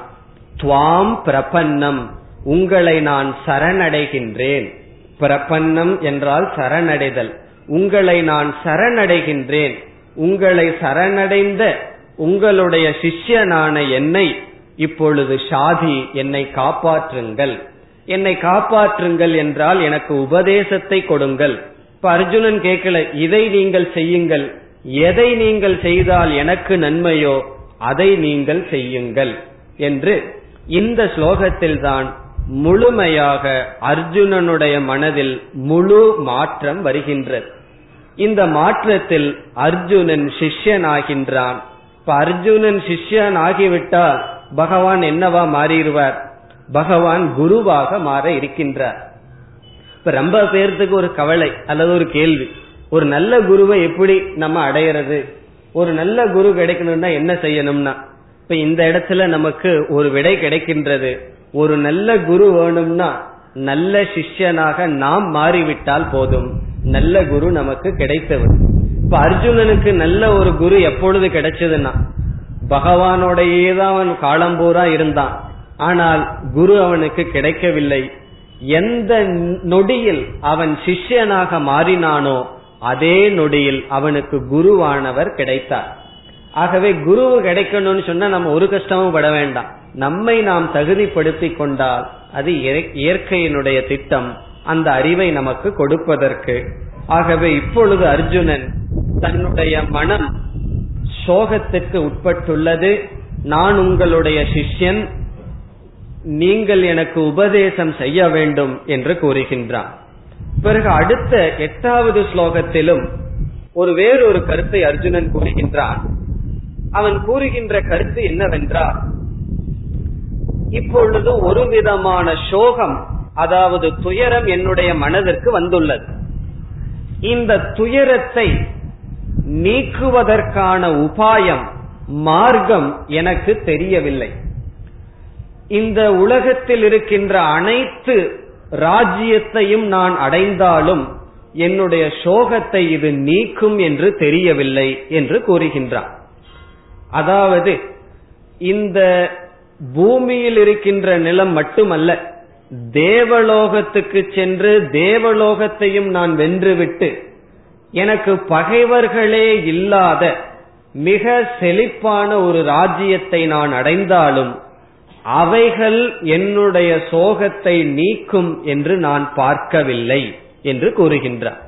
துவாம் பிரபன்னம் உங்களை நான் சரணடைகின்றேன். பிரபன்னம் என்றால் சரணடைதல், உங்களை நான் சரணடைகின்றேன், உங்களை சரணடைந்த உங்களுடைய சிஷ்யனான என்னை இப்பொழுது ஷாதி என்னை காப்பாற்றுங்கள். என்னை காப்பாற்றுங்கள் என்றால் எனக்கு உபதேசத்தை கொடுங்கள். இப்ப அர்ஜுனன் கேட்கல இதை நீங்கள் செய்யுங்கள், எதை நீங்கள் செய்தால் எனக்கு நன்மையோ அதை நீங்கள் செய்யுங்கள் என்று இந்த ஸ்லோகத்தில் தான் முழுமையாக அர்ஜுனனுடைய மனதில் முழு மாற்றம் வருகின்றது. இந்த மாற்றத்தில் அர்ஜுனன் சிஷ்யனாகின்றான். இப்ப அர்ஜுனன் சிஷ்யன் ஆகிவிட்டால் பகவான் என்னவா மாறிடுவார்? பகவான் குருவாக மாற இருக்கின்றார். இப்ப ரொம்ப பேர்த்துக்கு ஒரு கவலை அல்லது ஒரு கேள்வி, ஒரு நல்ல குருவை எப்படி நம்ம அடையிறது, ஒரு நல்ல குரு கிடைக்கணும்னா என்ன செய்யணும்னா, இப்ப இந்த இடத்துல நமக்கு ஒரு விடை கிடைக்கின்றது. ஒரு நல்ல குரு வேணும்னா நல்ல சிஷ்யனாக நாம் மாறிவிட்டால் போதும், நல்ல குரு நமக்கு கிடைத்தவர். இப்ப அர்ஜுனனுக்கு நல்ல ஒரு குரு எப்பொழுது கிடைச்சதுன்னா, பகவானோடையே தான் அவன் காலம்பூரா இருந்தான், ஆனால் குரு அவனுக்கு கிடைக்கவில்லை. எந்த நொடியில் அவன் சிஷ்யனாக மாறினானோ அதே நொடியில் அவனுக்கு குருவானவர் கிடைத்தார். ஆகவே குரு கிடைக்கணும்னு சொன்னா நம்ம ஒரு கஷ்டமும் பட வேண்டாம். நம்மை நாம் தகுதிப்படுத்தி கொண்டால் அது இயற்கையினுடைய திட்டம், அந்த அறிவை நமக்கு கொடுப்பதற்கு. ஆகவே இப்பொழுது அர்ஜுனன் தன்னுடைய மனம் சோகத்துக்கு உட்பட்டுள்ளது. நான் உங்களுடைய சிஷ்யன், நீங்கள் எனக்கு உபதேசம் செய்ய வேண்டும் என்று கூறுகின்றான். பிறகு அடுத்த எட்டாவது ஸ்லோகத்திலும் ஒரு வேறொரு கருத்தை அர்ஜுனன் கூறுகின்றான். அவன் கூறுகின்ற கருத்து என்னவென்றால், இப்பொழுது ஒரு விதமான சோகம், அதாவது துயரம் என்னுடைய மனதிற்கு வந்துள்ளது. இந்த துயரத்தை நீக்குவதற்கான உபாயம், மார்க்கம் எனக்கு தெரியவில்லை. இந்த உலகத்தில் இருக்கின்ற அனைத்து ராஜ்யத்தையும் நான் அடைந்தாலும் என்னுடைய சோகத்தை இது நீக்கும் என்று தெரியவில்லை என்று கூறுகின்றார். அதாவது இந்த பூமியில் இருக்கின்ற நிலம் மட்டுமல்ல, தேவலோகத்துக்கு சென்று தேவலோகத்தையும் நான் வென்றுவிட்டு எனக்கு பகைவர்களே இல்லாத மிக செழிப்பான ஒரு ராஜ்யத்தை நான் அடைந்தாலும் அவைகள் என்னுடைய சோகத்தை நீக்கும் என்று நான் பார்க்கவில்லை என்று கூறுகின்றார்.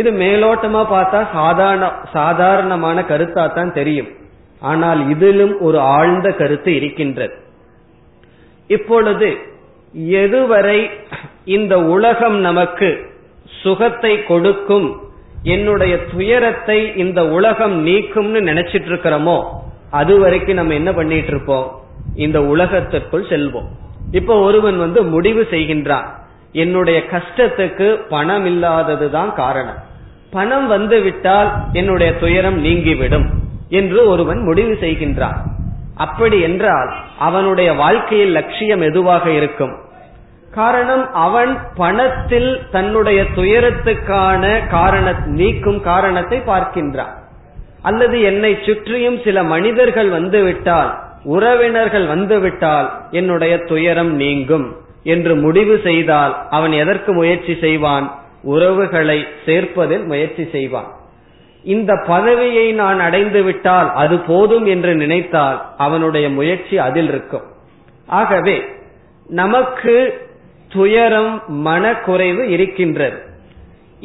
இது மேலோட்டமா பார்த்தா சாதாரண சாதாரணமான கருத்தா தான் தெரியும். ஆனால் இதிலும் ஒரு ஆழ்ந்த கருத்து இருக்கின்றது. இப்பொழுது எதுவரை இந்த உலகம் நமக்கு சுகத்தை கொடுக்கும், என்னுடைய துயரத்தை இந்த உலகம் நீக்கும்னு நினைச்சிட்டு இருக்கிறோமோ அதுவரைக்கும் நம்ம என்ன பண்ணிட்டு இருப்போம், இந்த உலகத்திற்குள் செல்வோம். இப்ப ஒருவன் வந்து முடிவு செய்கின்றான், என்னுடைய கஷ்டத்துக்கு பணம் இல்லாததுதான் காரணம், பணம் வந்து விட்டால் என்னுடைய துயரம் நீங்கிவிடும் என்று ஒருவன் முடிவு செய்கின்றான். அப்படி என்றால் அவனுடைய வாழ்க்கையில் லட்சியம் எதுவாக இருக்கும்? காரணம், அவன் பணத்தில் தன்னுடைய துயரத்துக்கான காரண நீக்கும் காரணத்தை பார்க்கின்றான். அல்லது என்னை சுற்றியும் சில மனிதர்கள் வந்துவிட்டால், உறவினர்கள் வந்துவிட்டால் என்னுடைய துயரம் நீங்கும் என்று முடிவு செய்தால் அவன் எதற்கு முயற்சி செய்வான்? உறவுகளை சேர்ப்பதில் முயற்சி செய்வான். இந்த பதவியை நான் அடைந்து விட்டால் அது போதும் என்று நினைத்தால் அவனுடைய முயற்சி அதில் இருக்கும். ஆகவே நமக்கு துயரம், மனக்குறைவு இருக்கின்றது.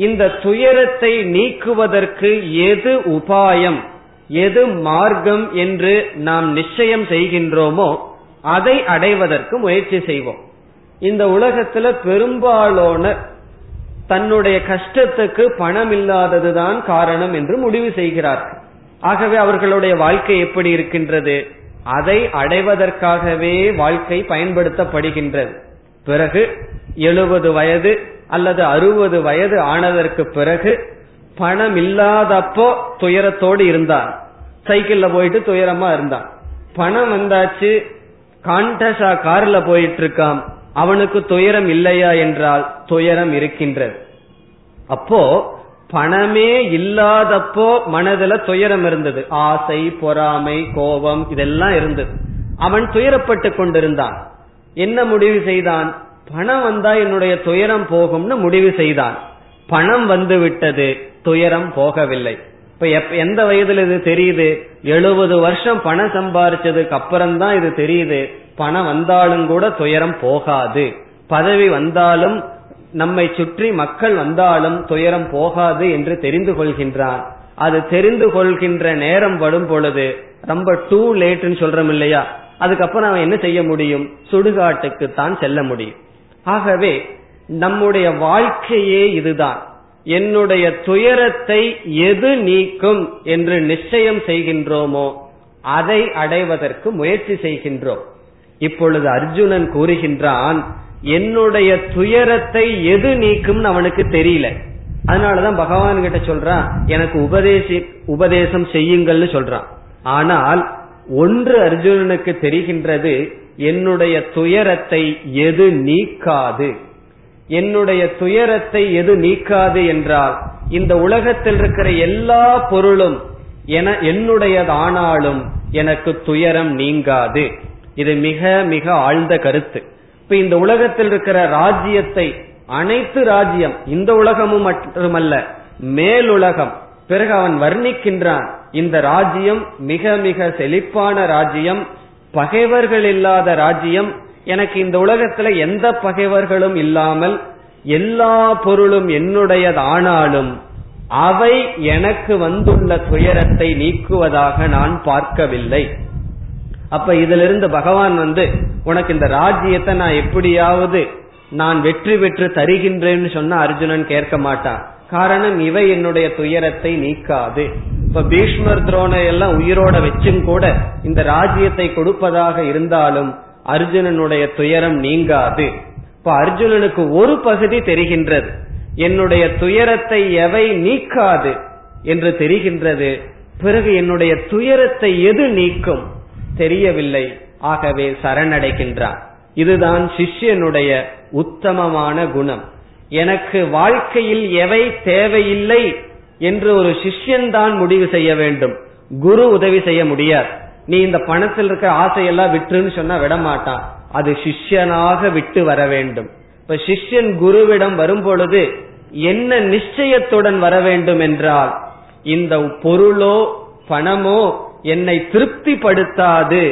இந்த துயரத்தை நீக்குவதற்கு எது உபாயம், எது மார்க்கம் என்று நாம் நிச்சயம் செய்கின்றோமோ அதை அடைவதற்கு முயற்சி செய்வோம். இந்த உலகத்துல பெரும்பாலானோர் தன்னுடைய கஷ்டத்துக்கு பணம் இல்லாததுதான் காரணம் என்று முடிவு செய்கிறார்கள். ஆகவே அவர்களுடைய வாழ்க்கை எப்படி இருக்கின்றது? அதை அடைவதற்காகவே வாழ்க்கை பயன்படுத்தப்படுகின்றது. பிறகு எழுபது வயது அல்லது அறுபது வயது ஆனதற்கு பிறகு பணம் இல்லாதப்போ துயரத்தோடு இருந்தான், சைக்கிள்ல போயிட்டு துயரமா இருந்தான். பணம் வந்தாச்சு, காண்டஷா கார்ல போயிட்டு இருக்கான், அவனுக்கு துயரம் இல்லையா என்றால் துயரம் இருக்கின்றது. அப்போ பணமே இல்லாதப்போ மனதுல துயரம் இருந்தது, ஆசை, பொறாமை, கோபம் இதெல்லாம் இருந்தது. அவன் துயரப்பட்டு கொண்டிருந்தான். என்ன முடிவு செய்தான்? பணம் வந்தா என்னுடைய துயரம் போகும்னு முடிவு செய்தான். பணம் வந்து விட்டது, துயரம் போகவில்லை. இப்ப எந்த வயதுல இது தெரியுது? எழுபது வருஷம் பணம் சம்பாரிச்சதுக்கு அப்புறம்தான் இது தெரியுது. பணம் வந்தாலும் கூட துயரம் போகாது, பதவி வந்தாலும் நம்மை சுற்றி மக்கள் வந்தாலும் துயரம் போகாது என்று தெரிந்து கொள்கின்றான். அது தெரிந்து கொள்கின்ற நேரம் வரும் பொழுது ரொம்ப டூ லேட்னு சொல்றோம் இல்லையா, அதுக்கப்புறம் அவன் என்ன செய்ய முடியும்? சுடுகாட்டுக்கு தான் செல்ல முடியும். ஆகவே நம்முடைய வாழ்க்கையே இதுதான். என்னுடைய துயரத்தை எது நீக்கும் என்று நிச்சயம் செய்கின்றோமோ அதை அடைவதற்கு முயற்சி செய்கின்றோம். இப்பொழுது அர்ஜுனன் கூறுகின்றான், என்னுடைய துயரத்தை எது நீக்கும் அவனுக்கு தெரியல. அதனாலதான் பகவான் கிட்ட சொல்றான், எனக்கு உபதேசி உபதேசம் செய்யுங்கள்னு சொல்றான். ஆனால் ஒன்று அர்ஜுனனுக்கு தெரிகின்றது, என்னுடைய துயரத்தை எது நீக்காது. என்னுடைய துயரத்தை எது நீக்காது என்றால், இந்த உலகத்தில் இருக்கிற எல்லா பொருளும் என என்னுடையதானாலும் எனக்கு துயரம் நீங்காது. இது மிக மிக ஆழ்ந்த கருத்து. இப்ப இந்த உலகத்தில் இருக்கிற ராஜ்யத்தை, அனைத்து ராஜ்யம், இந்த உலகமும் மட்டுமல்ல மேலுலகம், பிறகு அவன் வர்ணிக்கின்றான், இந்த ராஜ்யம் மிக மிக செழிப்பான ராஜ்யம், பகைவர்கள் இல்லாத ராஜ்யம், எனக்கு இந்த உலகத்துல எந்த பகைவர்களும் இல்லாமல் எல்லா பொருளும் என்னுடையதானாலும் அவை எனக்கு வந்துள்ள துயரத்தை நீக்குவதாக நான் பார்க்கவில்லை. அப்ப இதிலிருந்து பகவான் வந்து உனக்கு இந்த ராஜ்யத்தை நான் எப்படியாவது நான் வெற்றி பெற்று தருகின்றேன்னு சொன்ன அர்ஜுனன் கேட்க மாட்டான். காரணம், இவை என்னுடைய துயரத்தை நீக்காது. இப்ப பீஷ்மர் துரோணர் எல்லாம் உயிரோட வச்சும் கூட இந்த ராஜ்யத்தை கொடுப்பதாக இருந்தாலும் அர்ஜுனனுடைய துயரம் நீங்காது. இப்ப அர்ஜுனனுக்கு ஒரு பகுதி தெரிகின்றது, என்னுடைய துயரத்தை எவை நீக்காது என்று தெரிகின்றது, பிறகு என்னுடைய துயரத்தை எது நீக்கும் தெரியவில்லை, ஆகவே சரணடைகின்றான். இதுதான் சிஷ்யனுடைய உத்தமமான குணம். எனக்கு வாழ்க்கையில் எவை தேவையில்லை என்று ஒரு சிஷ்யன் தான் முடிவு செய்ய வேண்டும், குரு உதவி செய்ய முடியாது. நீ இந்த பணத்தில் இருக்கிற ஆசையெல்லாம் விட்டுன்னு சொன்னா விடமாட்டான், அது சிஷ்யனாக விட்டு வர வேண்டும். இப்ப சிஷ்யன் குருவிடம் வரும் பொழுது என்ன நிச்சயத்துடன் வர வேண்டும் என்றால், இந்த பொருளோ பணமோ என்னை திருப்திப்படுத்தாது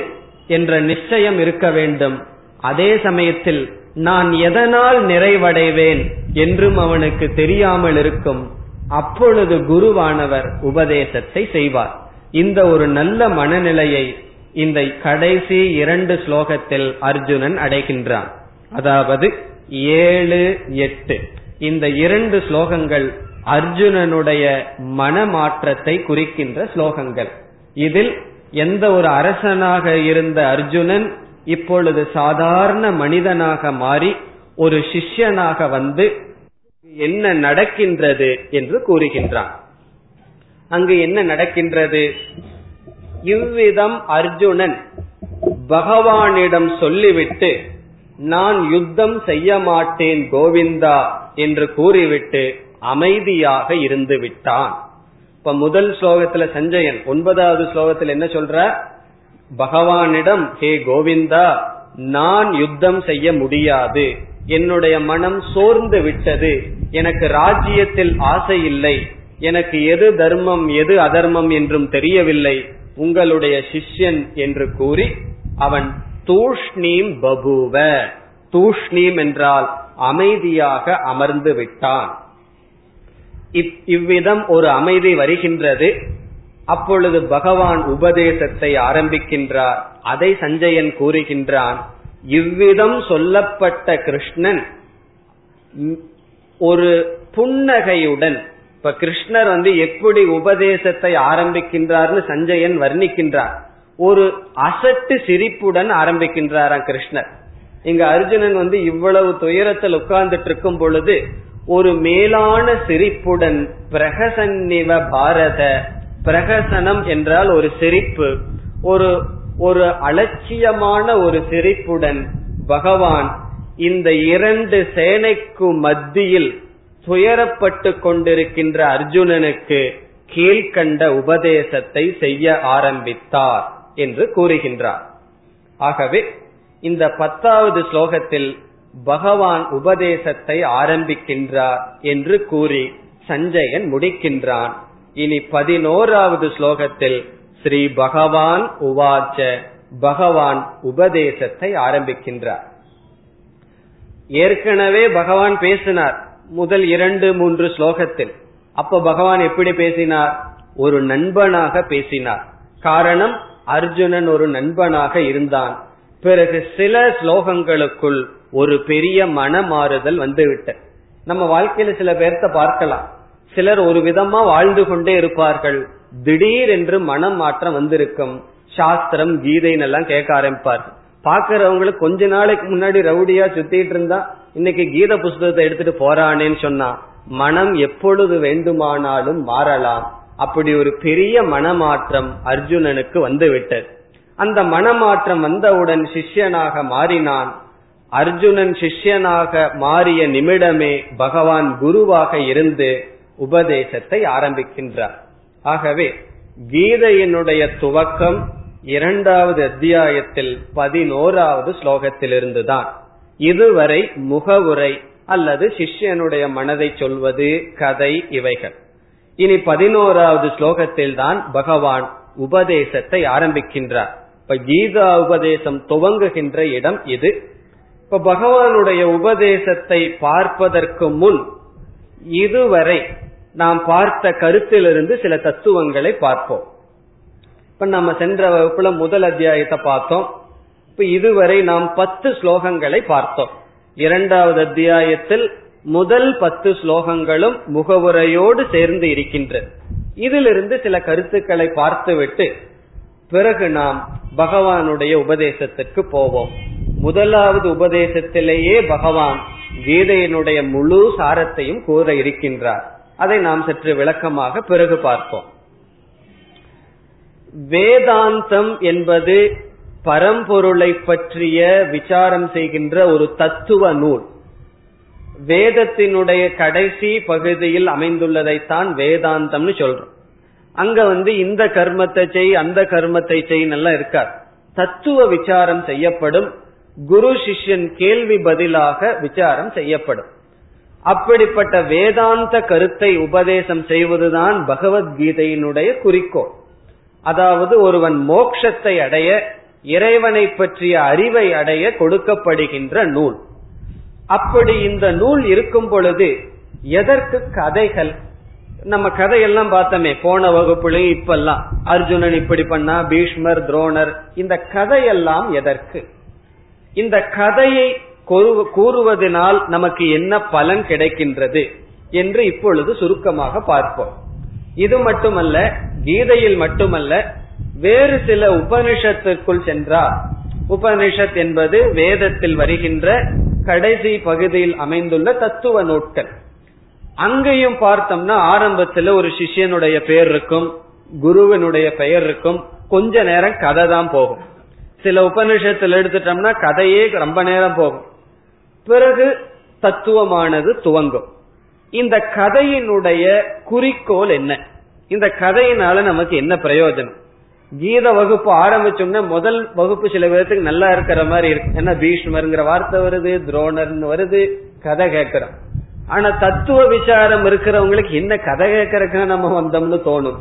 என்ற நிச்சயம் இருக்க வேண்டும். அதே சமயத்தில் நான் எதனால் நிறைவடைவேன் என்றும் அவனுக்கு தெரியாமல் இருக்கும். அப்பொழுது குருவானவர் உபதேசத்தை செய்வார். இந்த ஒரு நல்ல மனநிலையை இந்த கடைசி இரண்டு ஸ்லோகத்தில் அர்ஜுனன் அடைகின்றான். அதாவது ஏழு எட்டு இந்த இரண்டு ஸ்லோகங்கள் அர்ஜுனனுடைய மனமாற்றத்தை குறிக்கின்ற ஸ்லோகங்கள். இதில் எந்த ஒரு அரசனாக இருந்த அர்ஜுனன் இப்பொழுது சாதாரண மனிதனாக மாறி ஒரு சிஷ்யனாக வந்து என்ன நடக்கின்றது என்று கூறுகின்றான். அங்கு என்ன நடக்கின்றது? இவ்விதம் அர்ஜுனன் பகவானிடம் சொல்லிவிட்டு, நான் யுத்தம் செய்ய மாட்டேன் கோவிந்தா என்று கூறிவிட்டு அமைதியாக இருந்து விட்டான். இப்ப முதல் ஸ்லோகத்துல சஞ்சயன் ஒன்பதாவது ஸ்லோகத்தில் என்ன சொல்ற? பகவானிடம், ஹே கோவிந்தா, நான் யுத்தம் செய்ய முடியாது, என்னுடைய மனம் சோர்ந்து விட்டது, எனக்கு ராஜ்யத்தில் ஆசை இல்லை, எனக்கு எது தர்மம் எது அதர்மம் என்றும் தெரியவில்லை, உங்களுடைய சிஷ்யன் என்று கூறி அவன் தூஷ்ணீம் பபுவ, தூஷ்ணீம் என்றால் அமைதியாக அமர்ந்து விட்டான். இவ்விதம் ஒரு அமைதி வருகின்றது. அப்பொழுது பகவான் உபதேசத்தை ஆரம்பிக்கின்றார். அதை சஞ்சயன் கூறுகின்றான். இவ்விதம் சொல்லப்பட்ட கிருஷ்ணன் ஒரு புன்னகையுடன், இப்ப கிருஷ்ணர் வந்து எப்படி உபதேசத்தை ஆரம்பிக்கின்றார்னு சஞ்சயன் வர்ணிக்கின்றார். ஒரு அசட்டு சிரிப்புடன் ஆரம்பிக்கின்றாராம் கிருஷ்ணர். இங்க அர்ஜுனன் வந்து இவ்வளவு துயரத்தில் உட்கார்ந்துட்டு இருக்கும் பொழுது ஒரு மேலான சிரிப்புடன், பிரகசன்னிவ பாரத, பிரகசனம் என்றால் ஒரு சிரிப்பு, ஒரு ஒரு அலட்சியமான ஒரு சிரிப்புடன் பகவான் இந்த இரண்டு சேனைக்கு மத்தியில் துயரப்பட்டு கொண்டிருக்கின்ற அர்ஜுனனுக்கு கீழ்கண்ட உபதேசத்தை செய்ய ஆரம்பித்தார் என்று கூறுகின்றார். ஆகவே இந்த பத்தாவது ஸ்லோகத்தில் பகவான் உபதேசத்தை ஆரம்பிக்கின்றார் என்று கூறி சஞ்சயன் முடிக்கின்றான். இனி பதினோராவது ஸ்லோகத்தில் ஸ்ரீ பகவான் உவாச்ச, பகவான் உபதேசத்தை ஆரம்பிக்கின்றார். ஏற்கனவே பகவான் பேசினார் முதல் இரண்டு மூன்று ஸ்லோகத்தில். அப்ப பகவான் எப்படி பேசினார்? ஒரு நண்பனாக பேசினார். காரணம், அர்ஜுனன் ஒரு நண்பனாக இருந்தான். பிறகு சில ஸ்லோகங்களுக்குள் ஒரு பெரிய மனமாறுதல் வந்துவிட்ட. நம்ம வாழ்க்கையில சில பேர்த்த பார்க்கலாம், சிலர் ஒரு விதமா வாழ்ந்து கொண்டே இருப்பார்கள், திடீரென்று மனம் மாற்றம் வந்திருக்கும். சாஸ்திரம் கீதைன்னு எல்லாம் கேட்க ஆரம்பிப்பார்கள். பாக்கிறவங்களுக்கு கொஞ்ச நாளைக்கு முன்னாடி ரவுடியா சுத்திட்டு இருந்தா இன்னைக்கு கீதை புஸ்தகத்தை எடுத்துட்டு போறானேன்னு சொன்னா மனம் எப்பொழுது வேண்டுமானாலும் மாறலாம். அப்படி ஒரு பெரிய மனமாற்றம் அர்ஜுனனுக்கு வந்துவிட்டது. அந்த மனமாற்றம் வந்தவுடன் சிஷ்யனாக மாறினான். அர்ஜுனன் சிஷ்யனாக மாறிய நிமிடமே பகவான் குருவாக இருந்து உபதேசத்தை ஆரம்பிக்கின்றார். ஆகவே கீதையினுடைய துவக்கம் இரண்டாவது அத்தியாயத்தில் பதினோராவது ஸ்லோகத்திலிருந்துதான். இதுவரை முகவுரை அல்லது சிஷ்யனுடைய மனதை சொல்வது, கதை, இவைகள். இனி பதினோராவது ஸ்லோகத்தில் தான் பகவான் உபதேசத்தை ஆரம்பிக்கின்றார். இப்ப கீதா உபதேசம் துவங்குகின்ற இடம் இது. இப்ப பகவானுடைய உபதேசத்தை பார்ப்பதற்கு முன் இதுவரை நாம் பார்த்த கருத்திலிருந்து சில தத்துவங்களை பார்ப்போம். இப்ப நம்ம சென்ற வகுப்புல முதல் அத்தியாயத்தை பார்த்தோம். இப்ப இதுவரை நாம் பத்து ஸ்லோகங்களை பார்த்தோம். இரண்டாவது அத்தியாயத்தில் முதல் பத்து ஸ்லோகங்களும் முகவுரையோடு சேர்ந்து இருக்கின்றது. இதிலிருந்து சில கருத்துக்களை பார்த்துவிட்டு பிறகு நாம் பகவானுடைய உபதேசத்திற்கு போவோம். முதலாவது உபதேசத்திலேயே பகவான் கீதையினுடைய முழு சாரத்தையும் கூற இருக்கின்றார். அதை நாம் சற்று விளக்கமாக பிறகு பார்ப்போம். வேதாந்தம் என்பது பரம்பொருளை பற்றிய விசாரம் செய்கின்ற ஒரு தத்துவ நூல். வேதத்தினுடைய கடைசி பகுதியில் அமைந்துள்ளதைத்தான் வேதாந்தம்னு சொல்றோம். அங்க வந்து இந்த கர்மத்தை செய், அந்த கர்மத்தை செய்யெல்லாம் இருக்காது. தத்துவ விசாரம் செய்யப்படும். குரு சிஷ்யன் கேள்வி பதிலாக விசாரம் செய்யப்படும். அப்படிப்பட்ட வேதாந்த கருத்தை உபதேசம் செய்வதுதான் பகவத்கீதையினுடைய குறிக்கோள். அதாவது ஒருவன் மோட்சத்தை அடைய, இறைவனை பற்றிய அறிவை அடைய கொடுக்கப்படுகின்ற நூல். அப்படி இந்த நூல் இருக்கும் பொழுது எதற்கு கதைகள்? நம்ம கதையெல்லாம் பார்த்தோமே போன வகுப்புலையும். இப்பெல்லாம் அர்ஜுனன் இப்படி பண்ணா, பீஷ்மர், துரோணர், இந்த கதையெல்லாம் எதற்கு? இந்த கதையை கூறுவதனால் நமக்கு என்ன பலன் கிடைக்கின்றது என்று இப்பொழுது சுருக்கமாக பார்ப்போம். இது மட்டுமல்ல, கீதையில் மட்டுமல்ல, வேறு சில உபனிஷத்திற்குள் சென்றார். உபனிஷத் என்பது வேதத்தில் வருகின்ற கடைசி பகுதியில் அமைந்துள்ள தத்துவ நூல்கள். அங்கேயும் பார்த்தோம்னா ஆரம்பத்துல ஒரு சிஷ்யனுடைய பெயர் இருக்கும், குருவனுடைய பெயர் இருக்கும், கொஞ்ச நேரம் கதை தான் போகும். சில உபநிஷத்துல எடுத்துட்டோம்னா கதையே ரொம்ப நேரம் போகும். பிறகு தத்துவமானது துவங்கும். இந்த கதையினுடைய குறிக்கோள் என்ன? இந்த கதையினால நமக்கு என்ன பிரயோஜனம்? கீத வகுப்பு ஆரம்பிச்சோம்னா முதல் வகுப்பு சில பேருக்கு நல்லா இருக்கிற மாதிரி இருக்கு. ஏன்னா பீஷ்மருங்கிற வார்த்தை வருது, துரோணர்னு வருது, கதை கேட்கிறோம். ஆனா தத்துவ விசாரம் இருக்கிறவங்களுக்கு என்ன கதை கேட்கறதுக்கு நம்ம வந்தோம்னு தோணும்.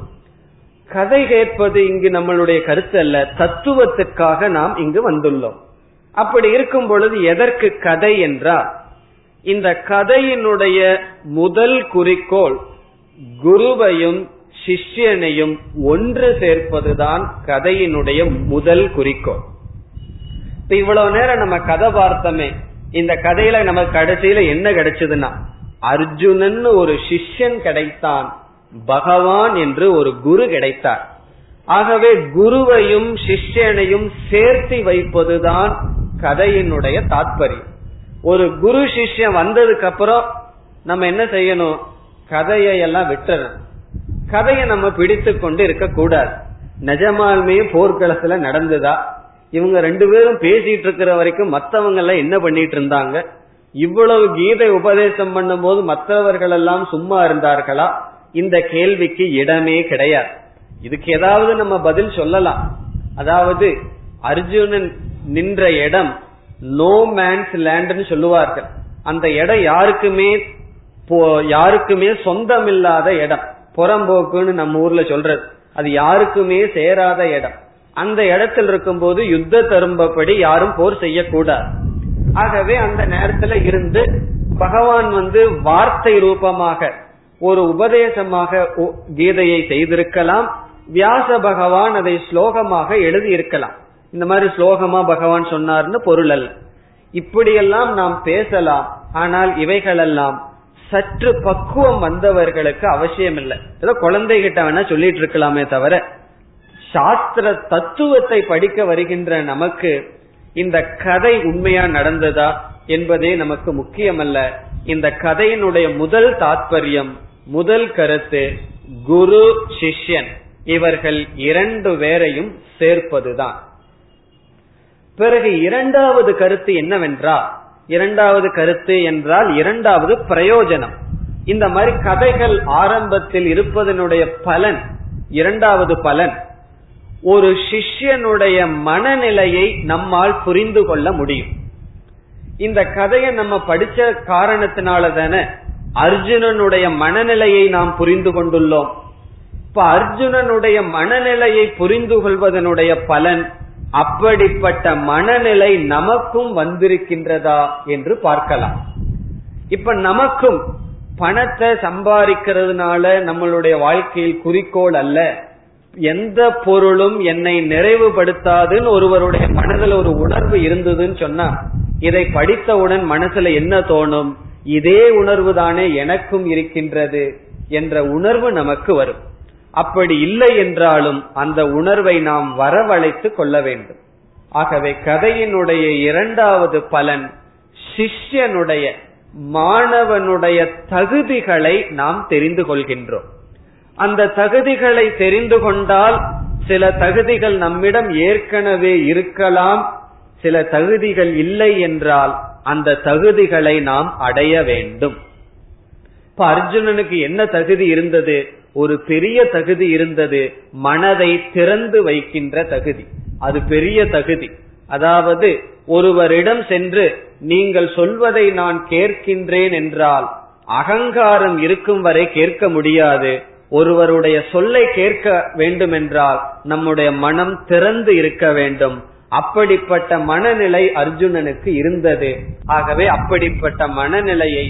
கதை கேட்பது இங்கு நம்மளுடைய கருத்து அல்ல. தத்துவத்திற்காக நாம் இங்கு வந்துள்ளோம். அப்படி இருக்கும் பொழுது எதற்கு கதை என்றால், இந்த கதையினுடைய முதல் குறிக்கோள் குருவையும் சிஷ்யனையும் ஒன்று சேர்ப்பதுதான் கதையினுடைய முதல் குறிக்கோள். இப்ப இவ்வளவு நேரம் நம்ம கதை பார்த்தமே, இந்த கதையில நமக்கு கடைசியில என்ன கிடைச்சதுன்னா, அர்ஜுனன் ஒரு சிஷ்யன் கிடைத்தான், பகவான் என்று ஒரு குரு கிடைத்தார். ஆகவே குருவையும் சிஷ்யனையும் சேர்த்து வைப்பதுதான் கதையினுடைய தாற்பயம். ஒரு குரு சிஷ்யன் வந்ததுக்கு அப்புறம் நம்ம என்ன செய்யணும்? கதையெல்லாம் விட்டுறணும். கதையை நம்ம பிடித்து கொண்டு இருக்க கூடாது. நிஜமாலுமே போர்க்களத்துல நடந்ததா, இவங்க ரெண்டு பேரும் பேசிட்டு இருக்கிற வரைக்கும் மற்றவங்க எல்லாம் என்ன பண்ணிட்டு இருந்தாங்க, இவ்வளவு கீதை உபதேசம் பண்ணும் போது மற்றவர்கள் எல்லாம் சும்மா இருந்தார்களா, இந்த கேள்விக்கு இடமே கிடையாது. இதுக்கு ஏதாவது நம்ம பதில் சொல்லலாம். அதாவது அர்ஜுனன் நின்ற இடம் நோ மேன்ஸ் லேண்ட்னு சொல்லுவார்கள். அந்த இடம் யாருக்குமே யாருக்குமே சொந்தமில்லாத இடம். புறம்போக்குன்னு நம்ம ஊர்ல சொல்றது. அது யாருக்குமே சேராத இடம். அந்த இடத்தில் இருக்கும் போது யுத்த தரும்படி யாரும் போர் செய்யக்கூடாது. ஆகவே அந்த நேரத்துல இருந்து பகவான் வந்து வார்த்தை ரூபமாக ஒரு உபதேசமாக கீதையை செய்திருக்கலாம். வியாச பகவான் அதை ஸ்லோகமாக எழுதியிருக்கலாம். இந்த மாதிரி ஸ்லோகமா பகவான் சொன்னார்னு பொருள் அல்ல. இப்படியெல்லாம் நாம் பேசலாம். ஆனால் இவைகளெல்லாம் சற்று பக்குவம் வந்தவர்களுக்கு அவசியம் இல்லை. ஏதோ குழந்தைகிட்ட வேணா சொல்லிட்டு இருக்கலாமே தவிர, சாஸ்திர தத்துவத்தை படிக்க வருகின்ற நமக்கு இந்த கதை உண்மையா நடந்ததா என்பதே நமக்கு முக்கியமல்ல. இந்த கதையினுடைய முதல் தாற்பயம், முதல் கருத்து குரு சிஷ்யன் இவர்கள் இரண்டு பேரையும் சேர்ப்பதுதான். பிறகு இரண்டாவது கருத்து என்னவென்றால், இரண்டாவது கருத்து என்றால் இரண்டாவது பிரயோஜனம். இந்த மாதிரி கதைகள் ஆரம்பத்தில் இருப்பதனுடைய பலன், இரண்டாவது பலன் ஒரு சிஷ்யனுடைய மனநிலையை நம்மால் புரிந்து கொள்ள முடியும். இந்த கதையை நம்ம படிச்ச காரணத்தினால தானே அர்ஜுனனுடைய மனநிலையை நாம் புரிந்து கொண்டுள்ளோம். இப்ப அர்ஜுனனுடைய மனநிலையை புரிந்து கொள்வதனுடைய பலன் அப்படிப்பட்ட மனநிலை நமக்கும் வந்திருக்கின்றதா என்று பார்க்கலாம். இப்ப நமக்கும் பணத்தை சம்பாதிக்கிறதுனால நம்மளுடைய வாழ்க்கையில் குறிக்கோள் அல்ல, எந்த பொருளும் என்னை நிறைவுபடுத்தாதுன்னு ஒருவருடைய மனதில் ஒரு உணர்வு இருந்ததுன்னு சொன்னா, இதை படித்தவுடன் மனசுல என்ன தோணும், இதே உணர்வு தானே எனக்கும் இருக்கின்றது என்ற உணர்வு நமக்கு வரும். அப்படி இல்லை என்றாலும் அந்த உணர்வை நாம் வரவழைத்து கொள்ள வேண்டும். ஆகவே கதையினுடைய இரண்டாவது பலன் சிஷ்யனுடைய மாணவனுடைய தகுதிகளை நாம் தெரிந்து கொள்கின்றோம். அந்த தகுதிகளை தெரிந்து கொண்டால் சில தகுதிகள் நம்மிடம் ஏற்கனவே இருக்கலாம், சில தகுதிகள் இல்லை என்றால் அந்த தகுதிகளை நாம் அடைய வேண்டும். இப்ப அர்ஜுனனுக்கு என்ன தகுதி இருந்தது? ஒரு பெரிய தகுதி இருந்தது, மனதை திறந்து வைக்கின்ற தகுதி. அது பெரிய தகுதி. அதாவது ஒருவரிடம் சென்று நீங்கள் சொல்வதை நான் கேட்கின்றேன் என்றால் அகங்காரம் இருக்கும் வரை கேட்க முடியாது. ஒருவருடைய சொல்லை கேட்க வேண்டும் என்றால் நம்முடைய மனம் திறந்து இருக்க வேண்டும். அப்படிப்பட்ட மனநிலை அர்ஜுனனுக்கு இருந்தது. ஆகவே அப்படிப்பட்ட மனநிலையை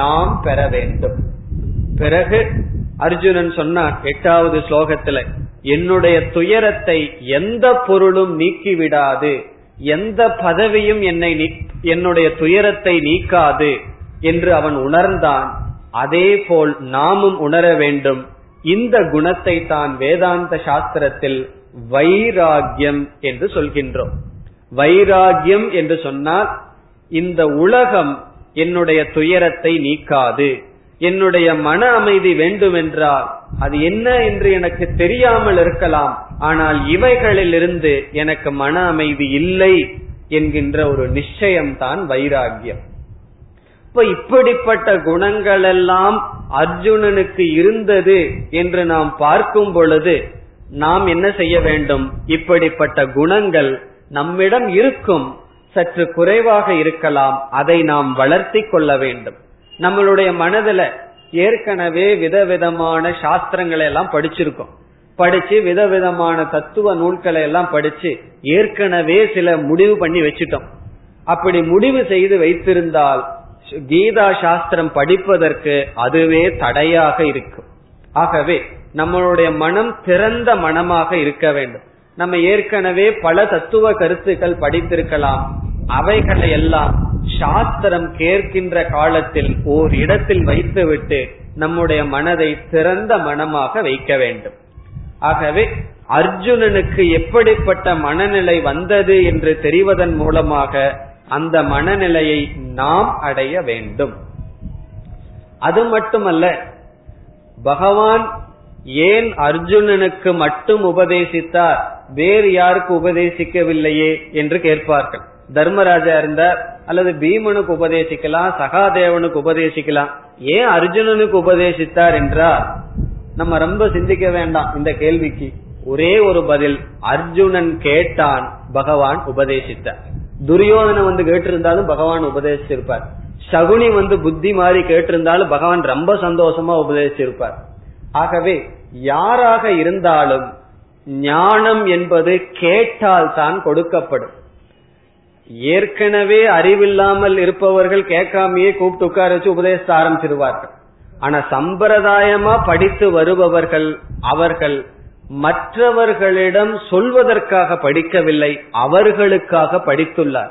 நாம் பெற வேண்டும். பிறகு அர்ஜுனன் சொன்னான் எட்டாவது ஸ்லோகத்துல, என்னுடைய துயரத்தை எந்த பொருளும் நீக்கிவிடாது, எந்த பதவியும் என்னை என்னுடைய துயரத்தை நீக்காது என்று அவன் உணர்ந்தான். அதே போல் நாமும் உணர வேண்டும். இந்த குணத்தை தான் வேதாந்த சாஸ்திரத்தில் வைராகியம் என்று சொல்கின்றோம். வைராகியம் என்று சொன்னால் இந்த உலகம் என்னுடைய துயரத்தை நீக்காது, என்னுடைய மன அமைதி வேண்டுமென்றால் அது என்ன என்று எனக்கு தெரியாமல் இருக்கலாம், ஆனால் இவைகளிலிருந்து எனக்கு மன அமைதி இல்லை என்கின்ற ஒரு நிச்சயம்தான் வைராகியம். இப்ப இப்படிப்பட்ட குணங்கள் எல்லாம் அர்ஜுனனுக்கு இருந்தது என்று நாம் பார்க்கும் பொழுது நாம் என்ன செய்ய வேண்டும்? இப்படிப்பட்ட குணங்கள் நம்மிடம் இருக்கும், சற்று குறைவாக இருக்கலாம், அதை நாம் வளர்த்தி கொள்ள வேண்டும். நம்மளுடைய மனதுல ஏற்கனவே விதவிதமான சாஸ்திரங்களை எல்லாம் படிச்சிருக்கோம், படிச்சு விதவிதமான தத்துவ நூல்களை எல்லாம் படிச்சு ஏற்கனவே சில முடிவு பண்ணி வச்சுட்டோம். அப்படி முடிவு செய்து வைத்திருந்தால் கீதா சாஸ்திரம் படிப்பதற்கு அதுவே தடையாக இருக்கும். ஆகவே நம்மளுடைய மனம் திறந்த மனமாக இருக்க வேண்டும். நம்ம ஏற்கனவே பல தத்துவ கருத்துக்கள் படித்திருக்கலாம், அவைகளை எல்லாம் சாஸ்திரம் கேட்கின்ற காலத்தில் ஓர் இடத்தில் வைத்துவிட்டு நம்முடைய மனதை திறந்த மனமாக வைக்க வேண்டும். ஆகவே அர்ஜுனனுக்கு எப்படிப்பட்ட மனநிலை வந்தது என்று தெரிவதன் மூலமாக அந்த மனநிலையை நாம் அடைய வேண்டும். அது மட்டுமல்ல, பகவான் ஏன் அர்ஜுனனுக்கு மட்டும் உபதேசித்தார், வேறு யாருக்கு உபதேசிக்கவில்லையே என்று கேட்பார்கள். தர்மராஜா இருந்தார், அல்லது பீமனுக்கு உபதேசிக்கலாம், சகாதேவனுக்கு உபதேசிக்கலாம், ஏன் அர்ஜுனனுக்கு உபதேசித்தார் என்றால் நம்ம ரொம்ப சிந்திக்க வேண்டாம். இந்த கேள்விக்கு ஒரே ஒரு பதில், அர்ஜுனன் கேட்டான், பகவான் உபதேசித்தார். துரியோதனன் வந்து கேட்டிருந்தாலும் பகவான் உபதேசிச்சிருப்பார். சகுனி வந்து புத்தி மாறி கேட்டிருந்தாலும் பகவான் ரொம்ப சந்தோஷமா உபதேசிச்சிருப்பார். ஆகவே யாராக இருந்தாலும் ஞானம் என்பது கேட்டால் தான் கொடுக்கப்படும். ஏற்கனவே அறிவில்லாமல் இருப்பவர்கள் கேட்காமையே கூப்பிட்டு உட்கார வச்சு உபதேசத்தை ஆரம்பிச்சிருவார்கள். ஆனா சம்பிரதாயமா படித்து வருபவர்கள் அவர்கள் மற்றவர்களிடம் சொல்வதற்காக படிக்கவில்லை, அவர்களுக்காக படித்துள்ளார்.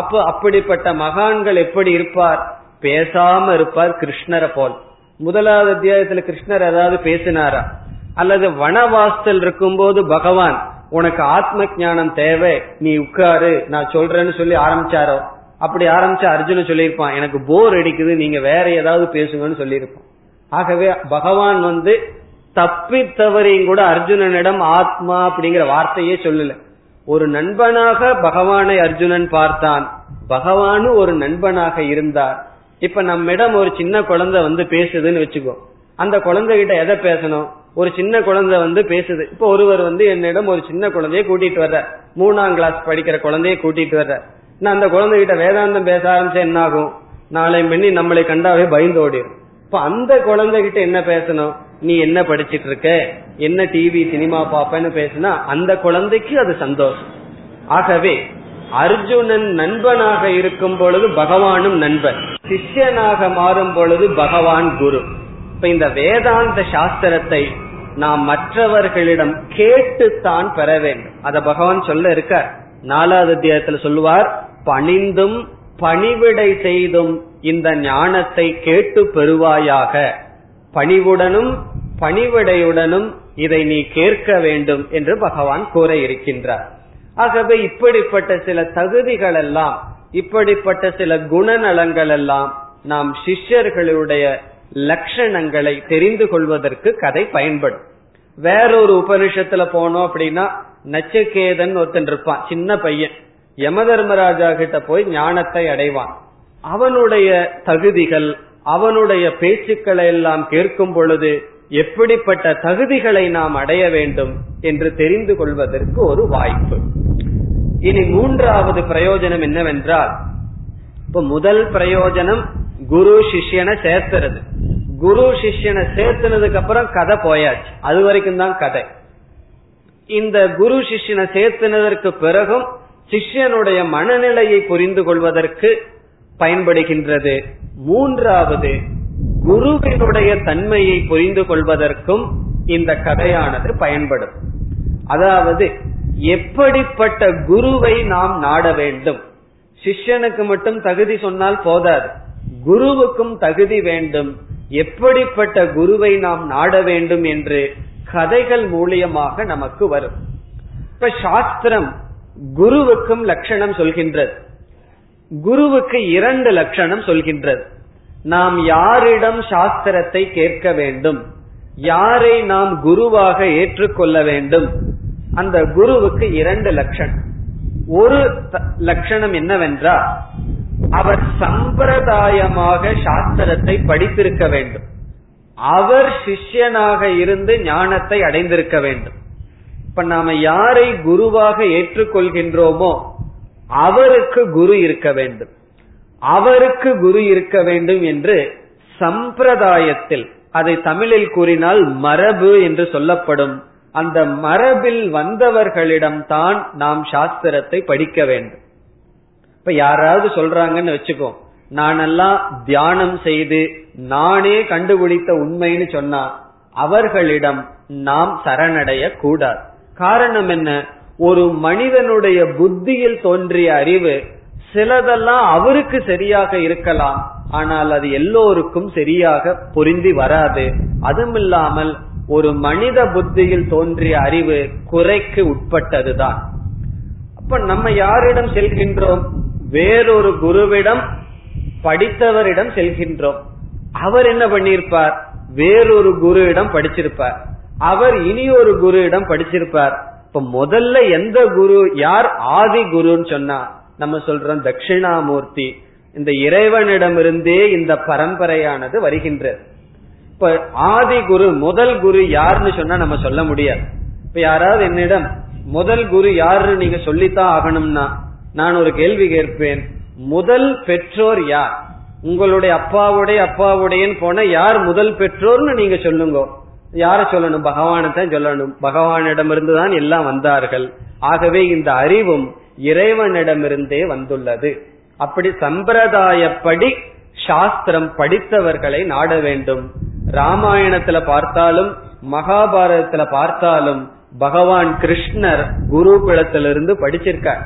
அப்போ அப்படிப்பட்ட மகான்கள் எப்படி இருப்பார்? பேசாம இருப்பார். கிருஷ்ணரை போல் முதலாவது அத்தியாயத்துல கிருஷ்ணர் ஏதாவது பேசினாரா? அல்லது வனவாசல் இருக்கும் போது பகவான் உனக்கு ஆத்ம ஞானம் தேவை, நீ உட்காரு நான் சொல்றேன்னு சொல்லி ஆரம்பிச்சாரோ? அப்படி ஆரம்பிச்ச அர்ஜுனன் சொல்லியிருப்பான், எனக்கு போர் அடிக்குது, நீங்க வேற ஏதாவது பேசுங்கன்னு சொல்லியிருப்பான். ஆகவே பகவான் வந்து தப்பி தவறையும் கூட அர்ஜுனனிடம் ஆத்மா அப்படிங்கிற வார்த்தையே சொல்லல. ஒரு நண்பனாக பகவானை அர்ஜுனன் பார்த்தான், பகவானு ஒரு நண்பனாக இருந்தார். இப்ப நம்மிடம் ஒரு சின்ன குழந்தை வந்து பேசுதுன்னு வச்சுக்கோ, அந்த குழந்தை கிட்ட எதை பேசணும்? ஒரு சின்ன குழந்தை வந்து பேசுது. இப்ப ஒருவர் வந்து என்னிடம் ஒரு சின்ன குழந்தைய கூட்டிட்டு வர்ற, மூணாம் கிளாஸ் படிக்கிற குழந்தைய கூட்டிட்டு வர்ற, நான் அந்த குழந்தைகிட்ட வேதாந்தம் பேச ஆரம்பிச்ச என்ன ஆகும்? நாளை மணி நம்மளை கண்டாவே பயந்து ஓடிடும். இப்ப அந்த குழந்தைகிட்ட என்ன பேசணும், நீ என்ன படிச்சிட்டு இருக்க, என்ன டிவி சினிமா பாப்பன்னு பேசினா அந்த குழந்தைக்கு அது சந்தோஷம். ஆகவே அர்ஜுனன் நண்பனாக இருக்கும் பொழுது பகவானும் நண்பன், சிஷ்யனாக மாறும் பொழுது பகவான் குரு. இப்ப இந்த வேதாந்த சாஸ்திரத்தை நாம் மற்றவர்களிடம் கேட்டுத்தான் பெற வேண்டும். அத பகவான் சொல்ல இருக்கார், நாலாவது அத்தியாயத்துல சொல்லுவார், பணிந்தும் பணிவிடை செய்தும் இந்த ஞானத்தை கேட்டு பெறுவாயாக, பணிவுடனும் பணிவிடையுடனும் இதை நீ கேட்க வேண்டும் என்று பகவான் கூற இருக்கின்றார். ஆகவே இப்படிப்பட்ட சில தகுதிகள் எல்லாம், இப்படிப்பட்ட சில குணநலங்கள் எல்லாம் நாம் சிஷ்யர்களுடைய லட்சணங்களை தெரிந்து கொள்வதற்கு கதை பயன்படும். வேறொரு உபனிஷத்துல போனோம் அப்படின்னா, நச்சிகேதன் ஒருத்தன் இருப்பான், சின்ன பையன், யமதர்மராஜா கிட்ட போய் ஞானத்தை அடைவான். அவனுடைய தகுதிகள், அவனுடைய பேச்சுக்களை எல்லாம் கேட்கும் பொழுது எப்படிப்பட்ட தகுதிகளை நாம் அடைய வேண்டும் என்று தெரிந்து கொள்வதற்கு ஒரு வாய்ப்பு. இனி மூன்றாவது பிரயோஜனம் என்னவென்றால், இப்ப முதல் பிரயோஜனம் குரு சிஷ்யனை சேர்த்துறது. குரு சிஷ்யனை சேர்த்துனதுக்கு அப்புறம் கதை போயாச்சு, அது வரைக்கும் தான் கதை. இந்த குரு சிஷ்யனை சேர்த்துனதற்கு பிறகும் சிஷ்யனுடைய மனநிலையை புரிந்து கொள்வதற்கு பயன்படுகின்றது. மூன்றாவது, குருவினுடைய தன்மையை புரிந்து கொள்வதற்கும் இந்த கதையானது பயன்படும். அதாவது எப்படிப்பட்ட குருவை நாம் நாட வேண்டும். சிஷ்யனுக்கு மட்டும் தகுதி சொன்னால் போதாது, குருவுக்கும் தகுதி வேண்டும். எப்படிப்பட்ட குருவை நாம் நாட வேண்டும் என்று கதைகள் மூலியமாக நமக்கு வரும். இப்ப சாஸ்திரம் குருவுக்கும் லட்சணம் சொல்கின்றது, குருவுக்கு இரண்டு லட்சணம் சொல்கின்றது. நாம் யாரிடம் சாஸ்திரத்தை கேட்க வேண்டும், யாரை நாம் குருவாக ஏற்றுக்கொள்ள வேண்டும், அந்த குருவுக்கு இரண்டு லட்சணம். ஒரு லட்சணம் என்னவென்றால், அவர் சம்பிரதாயமாக சாஸ்திரத்தை படித்திருக்க வேண்டும், அவர் சிஷ்யனாக இருந்து ஞானத்தை அடைந்திருக்க வேண்டும். இப்ப நாம யாரை குருவாக ஏற்றுக்கொள்கின்றோமோ அவருக்கு குரு இருக்க வேண்டும், அவருக்கு குரு இருக்க வேண்டும் என்று சம்பிரதாயத்தில், அதை தமிழில் கூறினால் மரபு என்று சொல்லப்படும், அந்த மரபில் வந்தவர்களிடம்தான் நாம் சாஸ்திரத்தை படிக்க வேண்டும். இப்ப யாராவது சொல்றாங்கன்னு வச்சுக்கோ, நானெல்லாம் தியானம் செய்து நானே கண்டுபிடித்த உண்மைன்னு சொன்னா அவர்களிடம் நாம் சரணடைய கூடாது. காரணம் என்ன, ஒரு மனிதனுடைய புத்தியில் தோன்றிய அறிவு சிலதெல்லாம் அவருக்கு சரியாக இருக்கலாம், ஆனால் அது எல்லோருக்கும் சரியாக பொருந்தி வராது. அதுமில்லாமல் ஒரு மனித புத்தியில் தோன்றிய அறிவு குறைக்கு உட்பட்டதுதான். அப்ப நம்ம யாரிடம் செல்கின்றோம், வேறொரு குருவிடம், படித்தவரிடம் செல்கின்றோம். அவர் என்ன பண்ணியிருப்பார், வேறொரு குருவிடம் படிச்சிருப்பார், அவர் இனி ஒரு குருவிடம் படிச்சிருப்பார். இப்ப முதல்ல எந்த குரு, யார் ஆதி குருன்னு சொன்னா நம்ம சொல்றோம் தட்சிணாமூர்த்தி, இந்த இறைவனிடமிருந்தே இந்த பரம்பரையானது வருகின்றது. இப்ப ஆதி குரு, முதல் குரு யாருன்னு சொன்னா நம்ம சொல்ல முடியாது. இப்ப யாராவது என்னிடம் முதல் குரு யாருன்னு நீங்க சொல்லித்தான் ஆகணும்னா நான் ஒரு கேள்வி கேட்பேன், முதல் பெற்றோர் யார், உங்களுடைய அப்பாவுடைய அப்பாவுடையன்னு போன யார் முதல் பெற்றோர்னு நீங்க சொல்லுங்க. யார சொல்லணும், பகவானத்தான் சொல்லணும், பகவானிடமிருந்துதான் எல்லாம் வந்தார்கள். ஆகவே இந்த அறிவும் இறைவனிடமிருந்தே வந்துள்ளது. அப்படி சம்பிரதாயப்படி சாஸ்திரம் படித்தவர்களை நாட வேண்டும். ராமாயணத்துல பார்த்தாலும் மகாபாரதத்துல பார்த்தாலும் பகவான் கிருஷ்ணர் குருகுலத்திலிருந்து படிச்சிருக்கார்.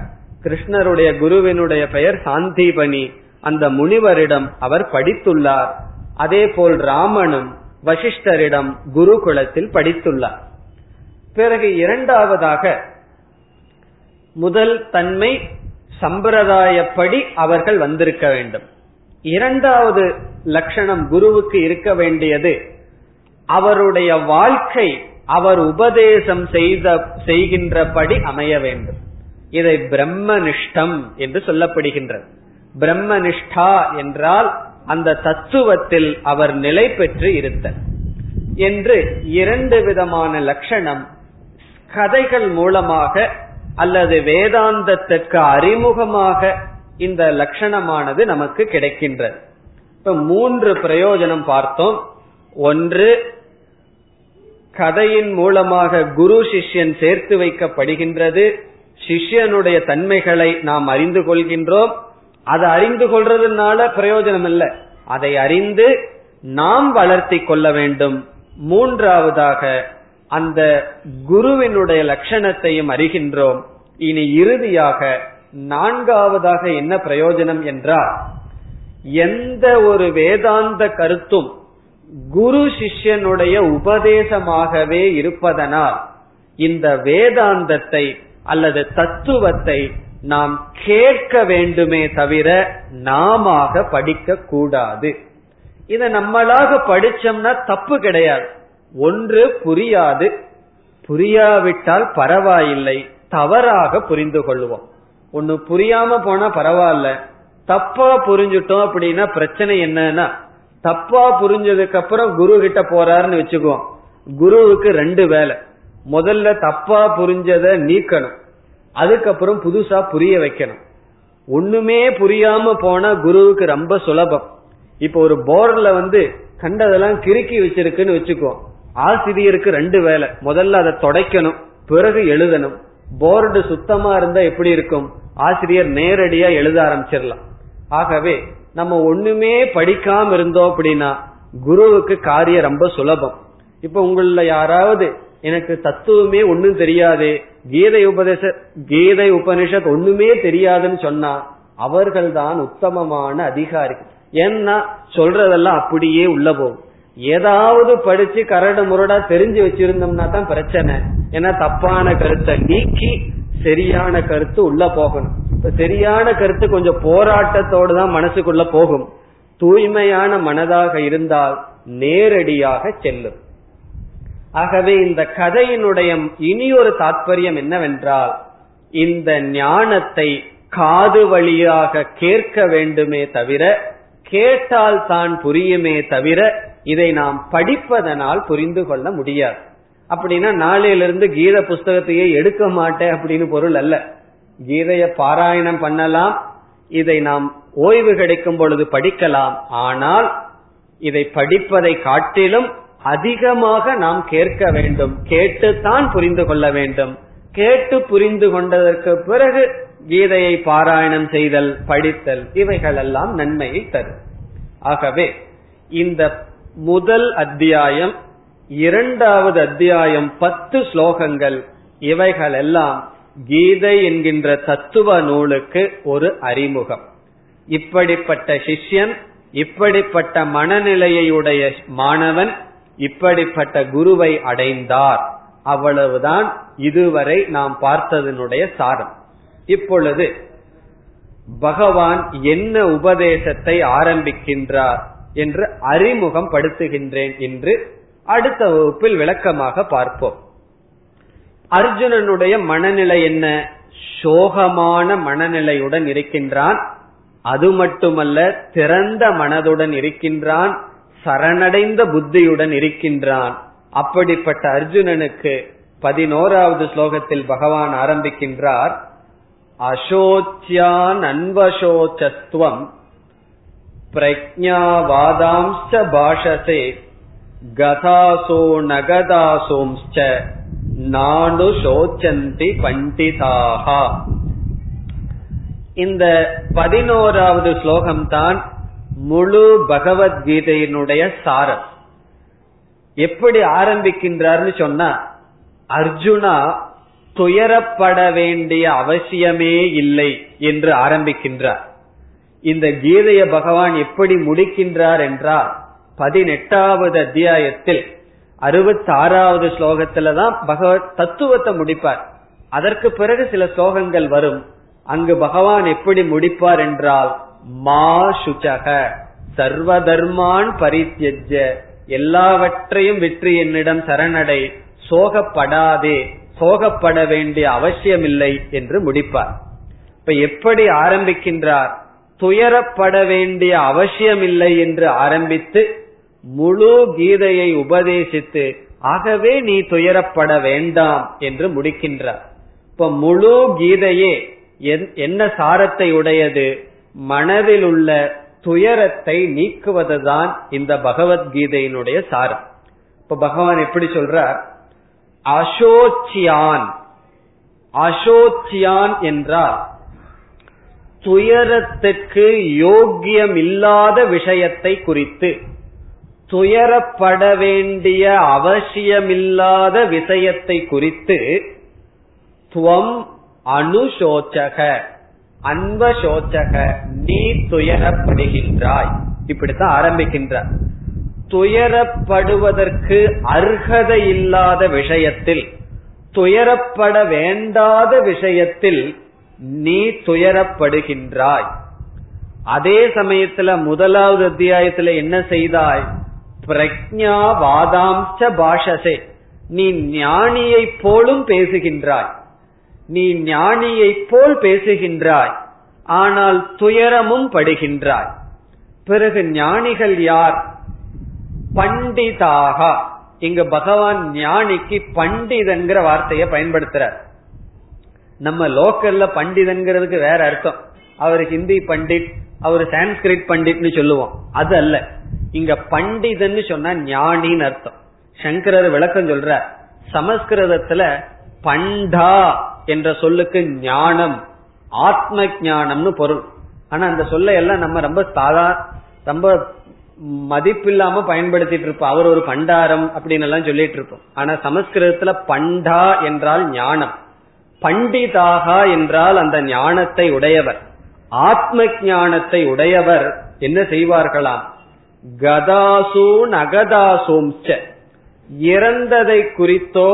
கிருஷ்ணருடைய குருவினுடைய பெயர் சாந்தி பணி, அந்த முனிவரிடம் அவர் படித்துள்ளார். அதே போல் ராமனும் வசிஷ்டரிடம் குருகுலத்தில் படித்துள்ளார். பிறகு இரண்டாவதாக, முதல் தன்மை சம்பிரதாயப்படி அவர்கள் வந்திருக்க வேண்டும். இரண்டாவது லட்சணம் குருவுக்கு இருக்க வேண்டியது, அவருடைய வாழ்க்கை அவர் உபதேசம் செய்த செய்கின்றபடி அமைய வேண்டும். இதை பிரம்மனிஷ்டம் என்று சொல்லப்படுகின்றது. பிரம்மனிஷ்டா என்றால் அந்த தத்துவத்தில் அவர் நிலை பெற்று இருத்தல் என்று இரண்டு விதமான லட்சணம் கதைகள் மூலமாக அல்லது வேதாந்தத்திற்கு அறிமுகமாக இந்த லட்சணமானது நமக்கு கிடைக்கின்றது. இப்ப மூன்று பிரயோஜனம் பார்த்தோம். ஒன்று, கதையின் மூலமாக குரு சிஷ்யன் சேர்த்து வைக்கப்படுகின்றது, சிஷ்யனுடைய தன்மைகளை நாம் அறிந்து கொள்கின்றோம். அதை அறிந்து கொள்றதுனால பிரயோஜனம் இல்லை, அதை அறிந்து நாம் வளர்த்தி கொள்ள வேண்டும். மூன்றாவதாக அந்த குருவினுடைய லட்சணத்தையும் அறிகின்றோம். இனி இறுதியாக நான்காவதாக என்ன பிரயோஜனம் என்றால், எந்த ஒரு வேதாந்த கருத்தும் குரு சிஷ்யனுடைய உபதேசமாகவே இருப்பதனால் இந்த வேதாந்தத்தை அல்லது தத்துவத்தை நாம் கேட்க வேண்டுமே தவிர நாம படிக்க கூடாது. இத நம்மளாக படிச்சோம்னா தப்பு கிடையாது, ஒன்று புரியாது, புரியாவிட்டால் பரவாயில்லை, தவறாக புரிந்து கொள்வோம். ஒன்னு புரியாம போனா பரவாயில்ல, தப்பா புரிஞ்சுட்டோம் அப்படின்னா பிரச்சனை என்னன்னா, தப்பா புரிஞ்சதுக்கு அப்புறம் குரு கிட்ட போறாருன்னு வச்சுக்குவோம். குருவுக்கு ரெண்டு வேலை, முதல்ல தப்பா புரிஞ்சத நீக்கணும், அதுக்கப்புறம் புதுசா புரிய வைக்கணும். ஒண்ணுமே புரியாம போனா குருவுக்கு ரொம்ப சுலபம். இப்ப ஒரு போர்ல வந்து கண்டதெல்லாம் கிறுக்கி வச்சிருக்குன்னு வச்சுக்குவோம். ஆசிரியருக்கு ரெண்டு வேலை, முதல்ல அதை தொடைக்கணும், பிறகு எழுதணும். போர்டு சுத்தமா இருந்தா எப்படி இருக்கும், ஆசிரியர் நேரடியா எழுத ஆரம்பிச்சிடலாம். ஆகவே நம்ம ஒண்ணுமே படிக்காம இருந்தோம் அப்படின்னா குருவுக்கு காரியம் ரொம்ப சுலபம். இப்ப உங்கள யாராவது எனக்கு தத்துவமே ஒண்ணும் தெரியாது, கீதை உபதேச கீதை உபநிஷத் ஒண்ணுமே தெரியாதுன்னு சொன்னா அவர்கள் தான் உத்தமமான அதிகாரிகள். ஏன்னா சொல்றதெல்லாம் அப்படியே உள்ள போகும். ஏதாவது படிச்சு கரடு முரடா தெரிஞ்சு வச்சிருந்தோம்னா தான் பிரச்சனை. ஏன்னா தப்பான கருத்தை நீக்கி சரியான கருத்து உள்ள போகணும். இப்ப சரியான கருத்து கொஞ்சம் போராட்டத்தோடு தான் மனசுக்குள்ள போகும். தூய்மையான மனதாக இருந்தால் நேரடியாக செல்லும். ஆகவே இந்த கதையினுடைய இனி ஒரு தாற்பயம் என்னவென்றால், இந்த ஞானத்தை காது வழியாக கேட்க வேண்டுமே தவிர, கேட்டால் தான் புரியுமே தவிர, இதை நாம் படிப்பதனால் புரிந்து கொள்ள முடியாது. அப்படின்னா நாளையிலிருந்து கீத புஸ்தகத்தையே எடுக்க மாட்டேன் அப்படின்னு பொருள் அல்ல. கீதையை பாராயணம் பண்ணலாம், இதை நாம் ஓய்வு கிடைக்கும் பொழுது படிக்கலாம். ஆனால் இதை படிப்பதை காட்டிலும் அதிகமாக நாம் கேட்க வேண்டும், கேட்டுத்தான் புரிந்து கொள்ள வேண்டும். கேட்டு புரிந்து கொண்டதற்கு பிறகு கீதையை பாராயணம் செய்தல், படித்தல், இவைகள் எல்லாம் நன்மையை தரும். ஆகவே இந்த முதல் அத்தியாயம், இரண்டாவது அத்தியாயம், பத்து ஸ்லோகங்கள், இவைகள் எல்லாம் கீதை என்கின்ற தத்துவ நூலுக்கு ஒரு அறிமுகம். இப்படிப்பட்ட சிஷ்யன், இப்படிப்பட்ட மனநிலையுடைய மாணவன் இப்படிப்பட்ட குருவை அடைந்தார். அவ்வளவுதான் இதுவரை நாம் பார்த்ததனுடைய சாரம். இப்பொழுது பகவான் என்ன உபதேசத்தை ஆரம்பிக்கின்றார் என்று அறிமுகம் படுத்துகின்றேன் என்று அடுத்த வகுப்பில் விளக்கமாக பார்ப்போம். அர்ஜுனனுடைய மனநிலை என்ன? சோகமான மனநிலையுடன் இருக்கின்றான். அது மட்டுமல்ல, திறந்த மனதுடன் இருக்கின்றான், சரணடைந்த புத்தியுடன் இருக்கின்றான். அப்படிப்பட்ட அர்ஜுனனுக்கு பதினோராவது ஸ்லோகத்தில் பகவான் ஆரம்பிக்கின்றார். அசோச்யான் அன்வசோச்சஸ்துவம் பிரக்ஞாவாதாம்ச்ச பாஷசே கதாசோ நகதாசோம்ச்ச நானு சோச்சந்தி பண்டிதாஹா. இந்த பதினோராவது ஸ்லோகம்தான் முழு பகவத்கீதையினுடைய சாரம். எப்படி ஆரம்பிக்கின்றார்னு சொன்னா, அர்ஜுனா துயரப்பட வேண்டிய அவசியமே இல்லை என்று ஆரம்பிக்கின்றார். இந்த கீதையை பகவான் எப்படி முடிக்கின்றார் என்றால், பதினெட்டாவது அத்தியாயத்தில் அறுபத்தி ஆறாவது ஸ்லோகத்துல தான் பகவத் தத்துவத்தை முடிப்பார். அதற்கு பிறகு சில ஸ்லோகங்கள் வரும், அங்கு பகவான் எப்படி முடிப்பார் என்றால், மா சுச்சக சர்வ தர்மான் பரித்யஜ, எல்லாவற்றையும் விற்று என்னிடம் சரணடை, சோகப்படாதே, சோகப்பட வேண்டிய அவசியமில்லை என்று முடிப்பார். இப்ப எப்படி ஆரம்பிக்கின்றார்? துயரப்பட வேண்டிய அவசியமில்லை என்று ஆரம்பித்து முழு கீதையை உபதேசித்து, ஆகவே நீ துயரப்பட வேண்டாம் என்று முடிக்கின்றார். இப்ப முழு கீதையே என்ன சாரத்தை உடையது? மனதில் உள்ள துயரத்தை நீக்குவதுதான் இந்த பகவத்கீதையினுடைய சாரம். இப்ப பகவான் எப்படி சொல்றார்? அசோச்சியான். அசோச்சியான் என்றால் துயரத்துக்கு யோக்கியம் இல்லாத விஷயத்தை குறித்து, துயரப்பட வேண்டிய அவசியமில்லாத விஷயத்தை குறித்து துவம் அனுசோச்சக அன்பசோச்சக நீ துயரப்படுகின்றாய். இப்படித்தான் ஆரம்பிக்கின்றார். துயரப்படுவதற்கு அர்ஹதை இல்லாத விஷயத்தில், துயரப்பட வேண்டாத விஷயத்தில் நீ துயரப்படுகின்றாய். அதே சமயத்துல முதலாவது அத்தியாயத்துல என்ன செய்தாய்? பிரக்ஞா வாதாம்ச பாஷசே, நீ ஞானியை போலும் பேசுகின்றாய், நீ ஞானியை போல் பேசுகின்றாய், ஆனால் துயரமும் படுகின்றாய். பிறகு ஞானிகள் யார்? பண்டிதாக. இங்கு பகவான் ஞானிக்கு பண்டிதன்கிற வார்த்தையை பயன்படுத்துறார். நம்ம லோக்கல்ல பண்டிதன்கிறதுக்கு வேற அர்த்தம். அவர் ஹிந்தி பண்டிட், அவர் சான்ஸ்கிரிட் பண்டிட்னு சொல்லுவோம். அது அல்ல, இங்க பண்டிதன்னு சொன்னா ஞானின்னு அர்த்தம். சங்கரர் விளக்கம் சொல்ற, சமஸ்கிருதத்துல பண்டா என்ற சொல்லுக்கு ஞானம், ஆத்ம ஞானம்னு பொருள். ஆனா அந்த சொல்ல எல்லாம் நம்ம ரொம்ப சாதா ரொம்ப மதிப்பில்லாம பயன்படுத்திட்டு இருப்போம். அவர் ஒரு பண்டாரம் அப்படின்னு எல்லாம் சொல்லிட்டு இருப்போம். ஆனா சமஸ்கிருதத்துல பண்டா என்றால் ஞானம், பண்டிதாக என்றால் அந்த ஞானத்தை உடையவர், ஆத்ம ஞானத்தை உடையவர். என்ன செய்வார்களாம்? கதாசூ நகதாசூம்ச, இறந்ததை குறித்தோ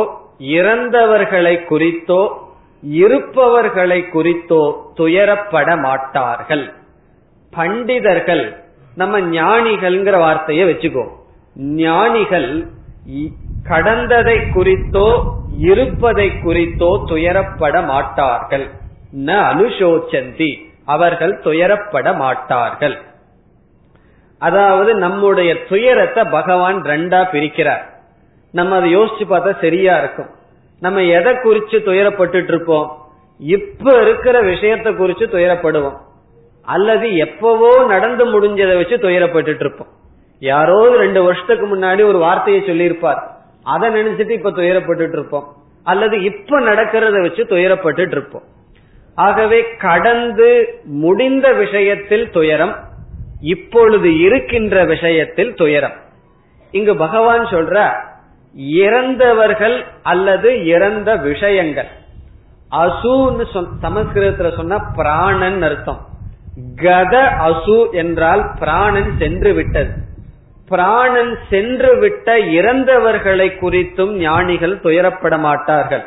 இறந்தவர்களை குறித்தோ இருப்பவர்களை குறித்தோ துயரப்பட மாட்டார்கள். பண்டிதர்கள், நம்ம ஞானிகள்ங்கிற வார்த்தையை வச்சுக்கோ, ஞானிகள் கடந்ததை குறித்தோ இருப்பதை குறித்தோ துயரப்பட மாட்டார்கள். ந அனுசோச்சந்தி, அவர்கள் துயரப்பட மாட்டார்கள். அதாவது நம்முடைய துயரத்தை பகவான் ரெண்டா பிரிக்கிறார். நம்ம அதை யோசிச்சு பார்த்தா சரியா இருக்கும். நம்ம எதை குறிச்சு துயரப்பட்டு இருப்போம்? இப்ப இருக்கிற விஷயத்த குறிச்சு துயரப்படுவோம், அல்லது எப்பவோ நடந்து முடிஞ்சதை வச்சு துயரப்பட்டு இருப்போம். யாரோ ரெண்டு வருஷத்துக்கு முன்னாடி ஒரு வார்த்தையை சொல்லியிருப்பார், அதை நினைச்சிட்டு இப்ப துயரப்பட்டு இருப்போம், அல்லது இப்ப நடக்கிறத வச்சு துயரப்பட்டு இருப்போம். ஆகவே கடந்து முடிந்த விஷயத்தில் துயரம், இப்பொழுது இருக்கின்ற விஷயத்தில் துயரம். இங்கு பகவான் சொல்ற இறந்தவர்கள் அல்லது இறந்த விஷயங்கள். அசுன்னு சமஸ்கிருதத்துல சொன்ன பிராணன் அர்த்தம். கத அசு என்றால் பிராணன் சென்று விட்டது. பிராணன் சென்று விட்ட இறந்தவர்களை குறித்தும் ஞானிகள் துயரப்பட மாட்டார்கள்.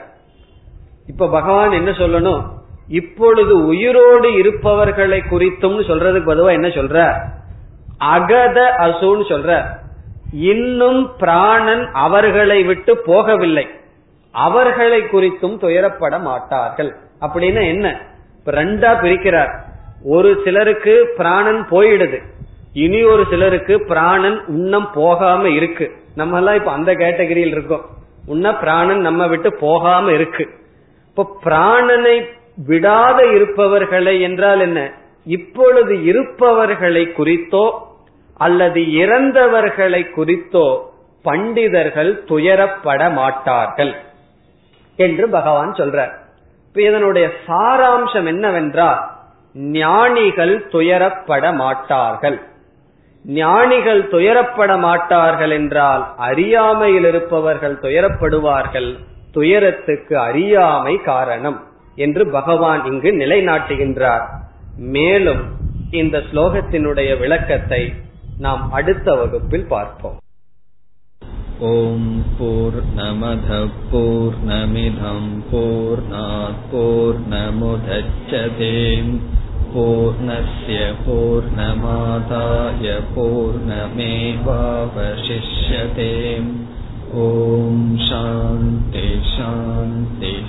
இப்ப பகவான் என்ன சொல்லணும்? இப்பொழுது உயிரோடு இருப்பவர்களை குறித்தும் சொல்றதுக்கு பதுவா என்ன சொல்ற? அகத அசுன்னு சொல்ற. இன்னும் பிராணன் அவர்களை விட்டு போகவில்லை, அவர்களை குறித்தும் துயரப்பட மாட்டார்கள். அப்படின்னா என்ன? ரெண்டா பிரிக்கிறார். ஒரு சிலருக்கு பிராணன் போயிடுது, இனி ஒரு சிலருக்கு பிராணன் இன்னும் போகாம இருக்கு. நம்ம எல்லாம் இப்ப அந்த கேட்டகரியில் இருக்கோம். இன்னும் பிராணன் நம்ம விட்டு போகாம இருக்கு. இப்ப பிராணனை விடாத இருப்பவர்களை என்றால் என்ன? இப்பொழுது இருப்பவர்களை குறித்தோ அல்லது இறந்தவர்களை குறித்தோ பண்டிதர்கள் துயரப்பட மாட்டார்கள் என்று பகவான் சொல்றார். இப்ப இதனுடைய சாராம்சம் என்னவென்றால், ஞானிகள் துயரப்பட மாட்டார்கள். ஞானிகள் துயரப்பட மாட்டார்கள் என்றால் அறியாமையில் இருப்பவர்கள் துயரப்படுவார்கள், துயரத்துக்கு அறியாமை காரணம் என்று பகவான் இங்கு நிலைநாட்டுகின்றார். மேலும் இந்த ஸ்லோகத்தினுடைய விளக்கத்தை நாம் அடுத்த வகுப்பில் பார்ப்போம். ஓம் பூர்ணமத பூர்ணமிதம் பூர்ணாத் பூர்ணமுதச்யதே பூர்ணஸ்ய பூர்ணமாதாய பூர்ணமேவாவசிஷ்யதே. ஓம் சாந்தி சாந்தி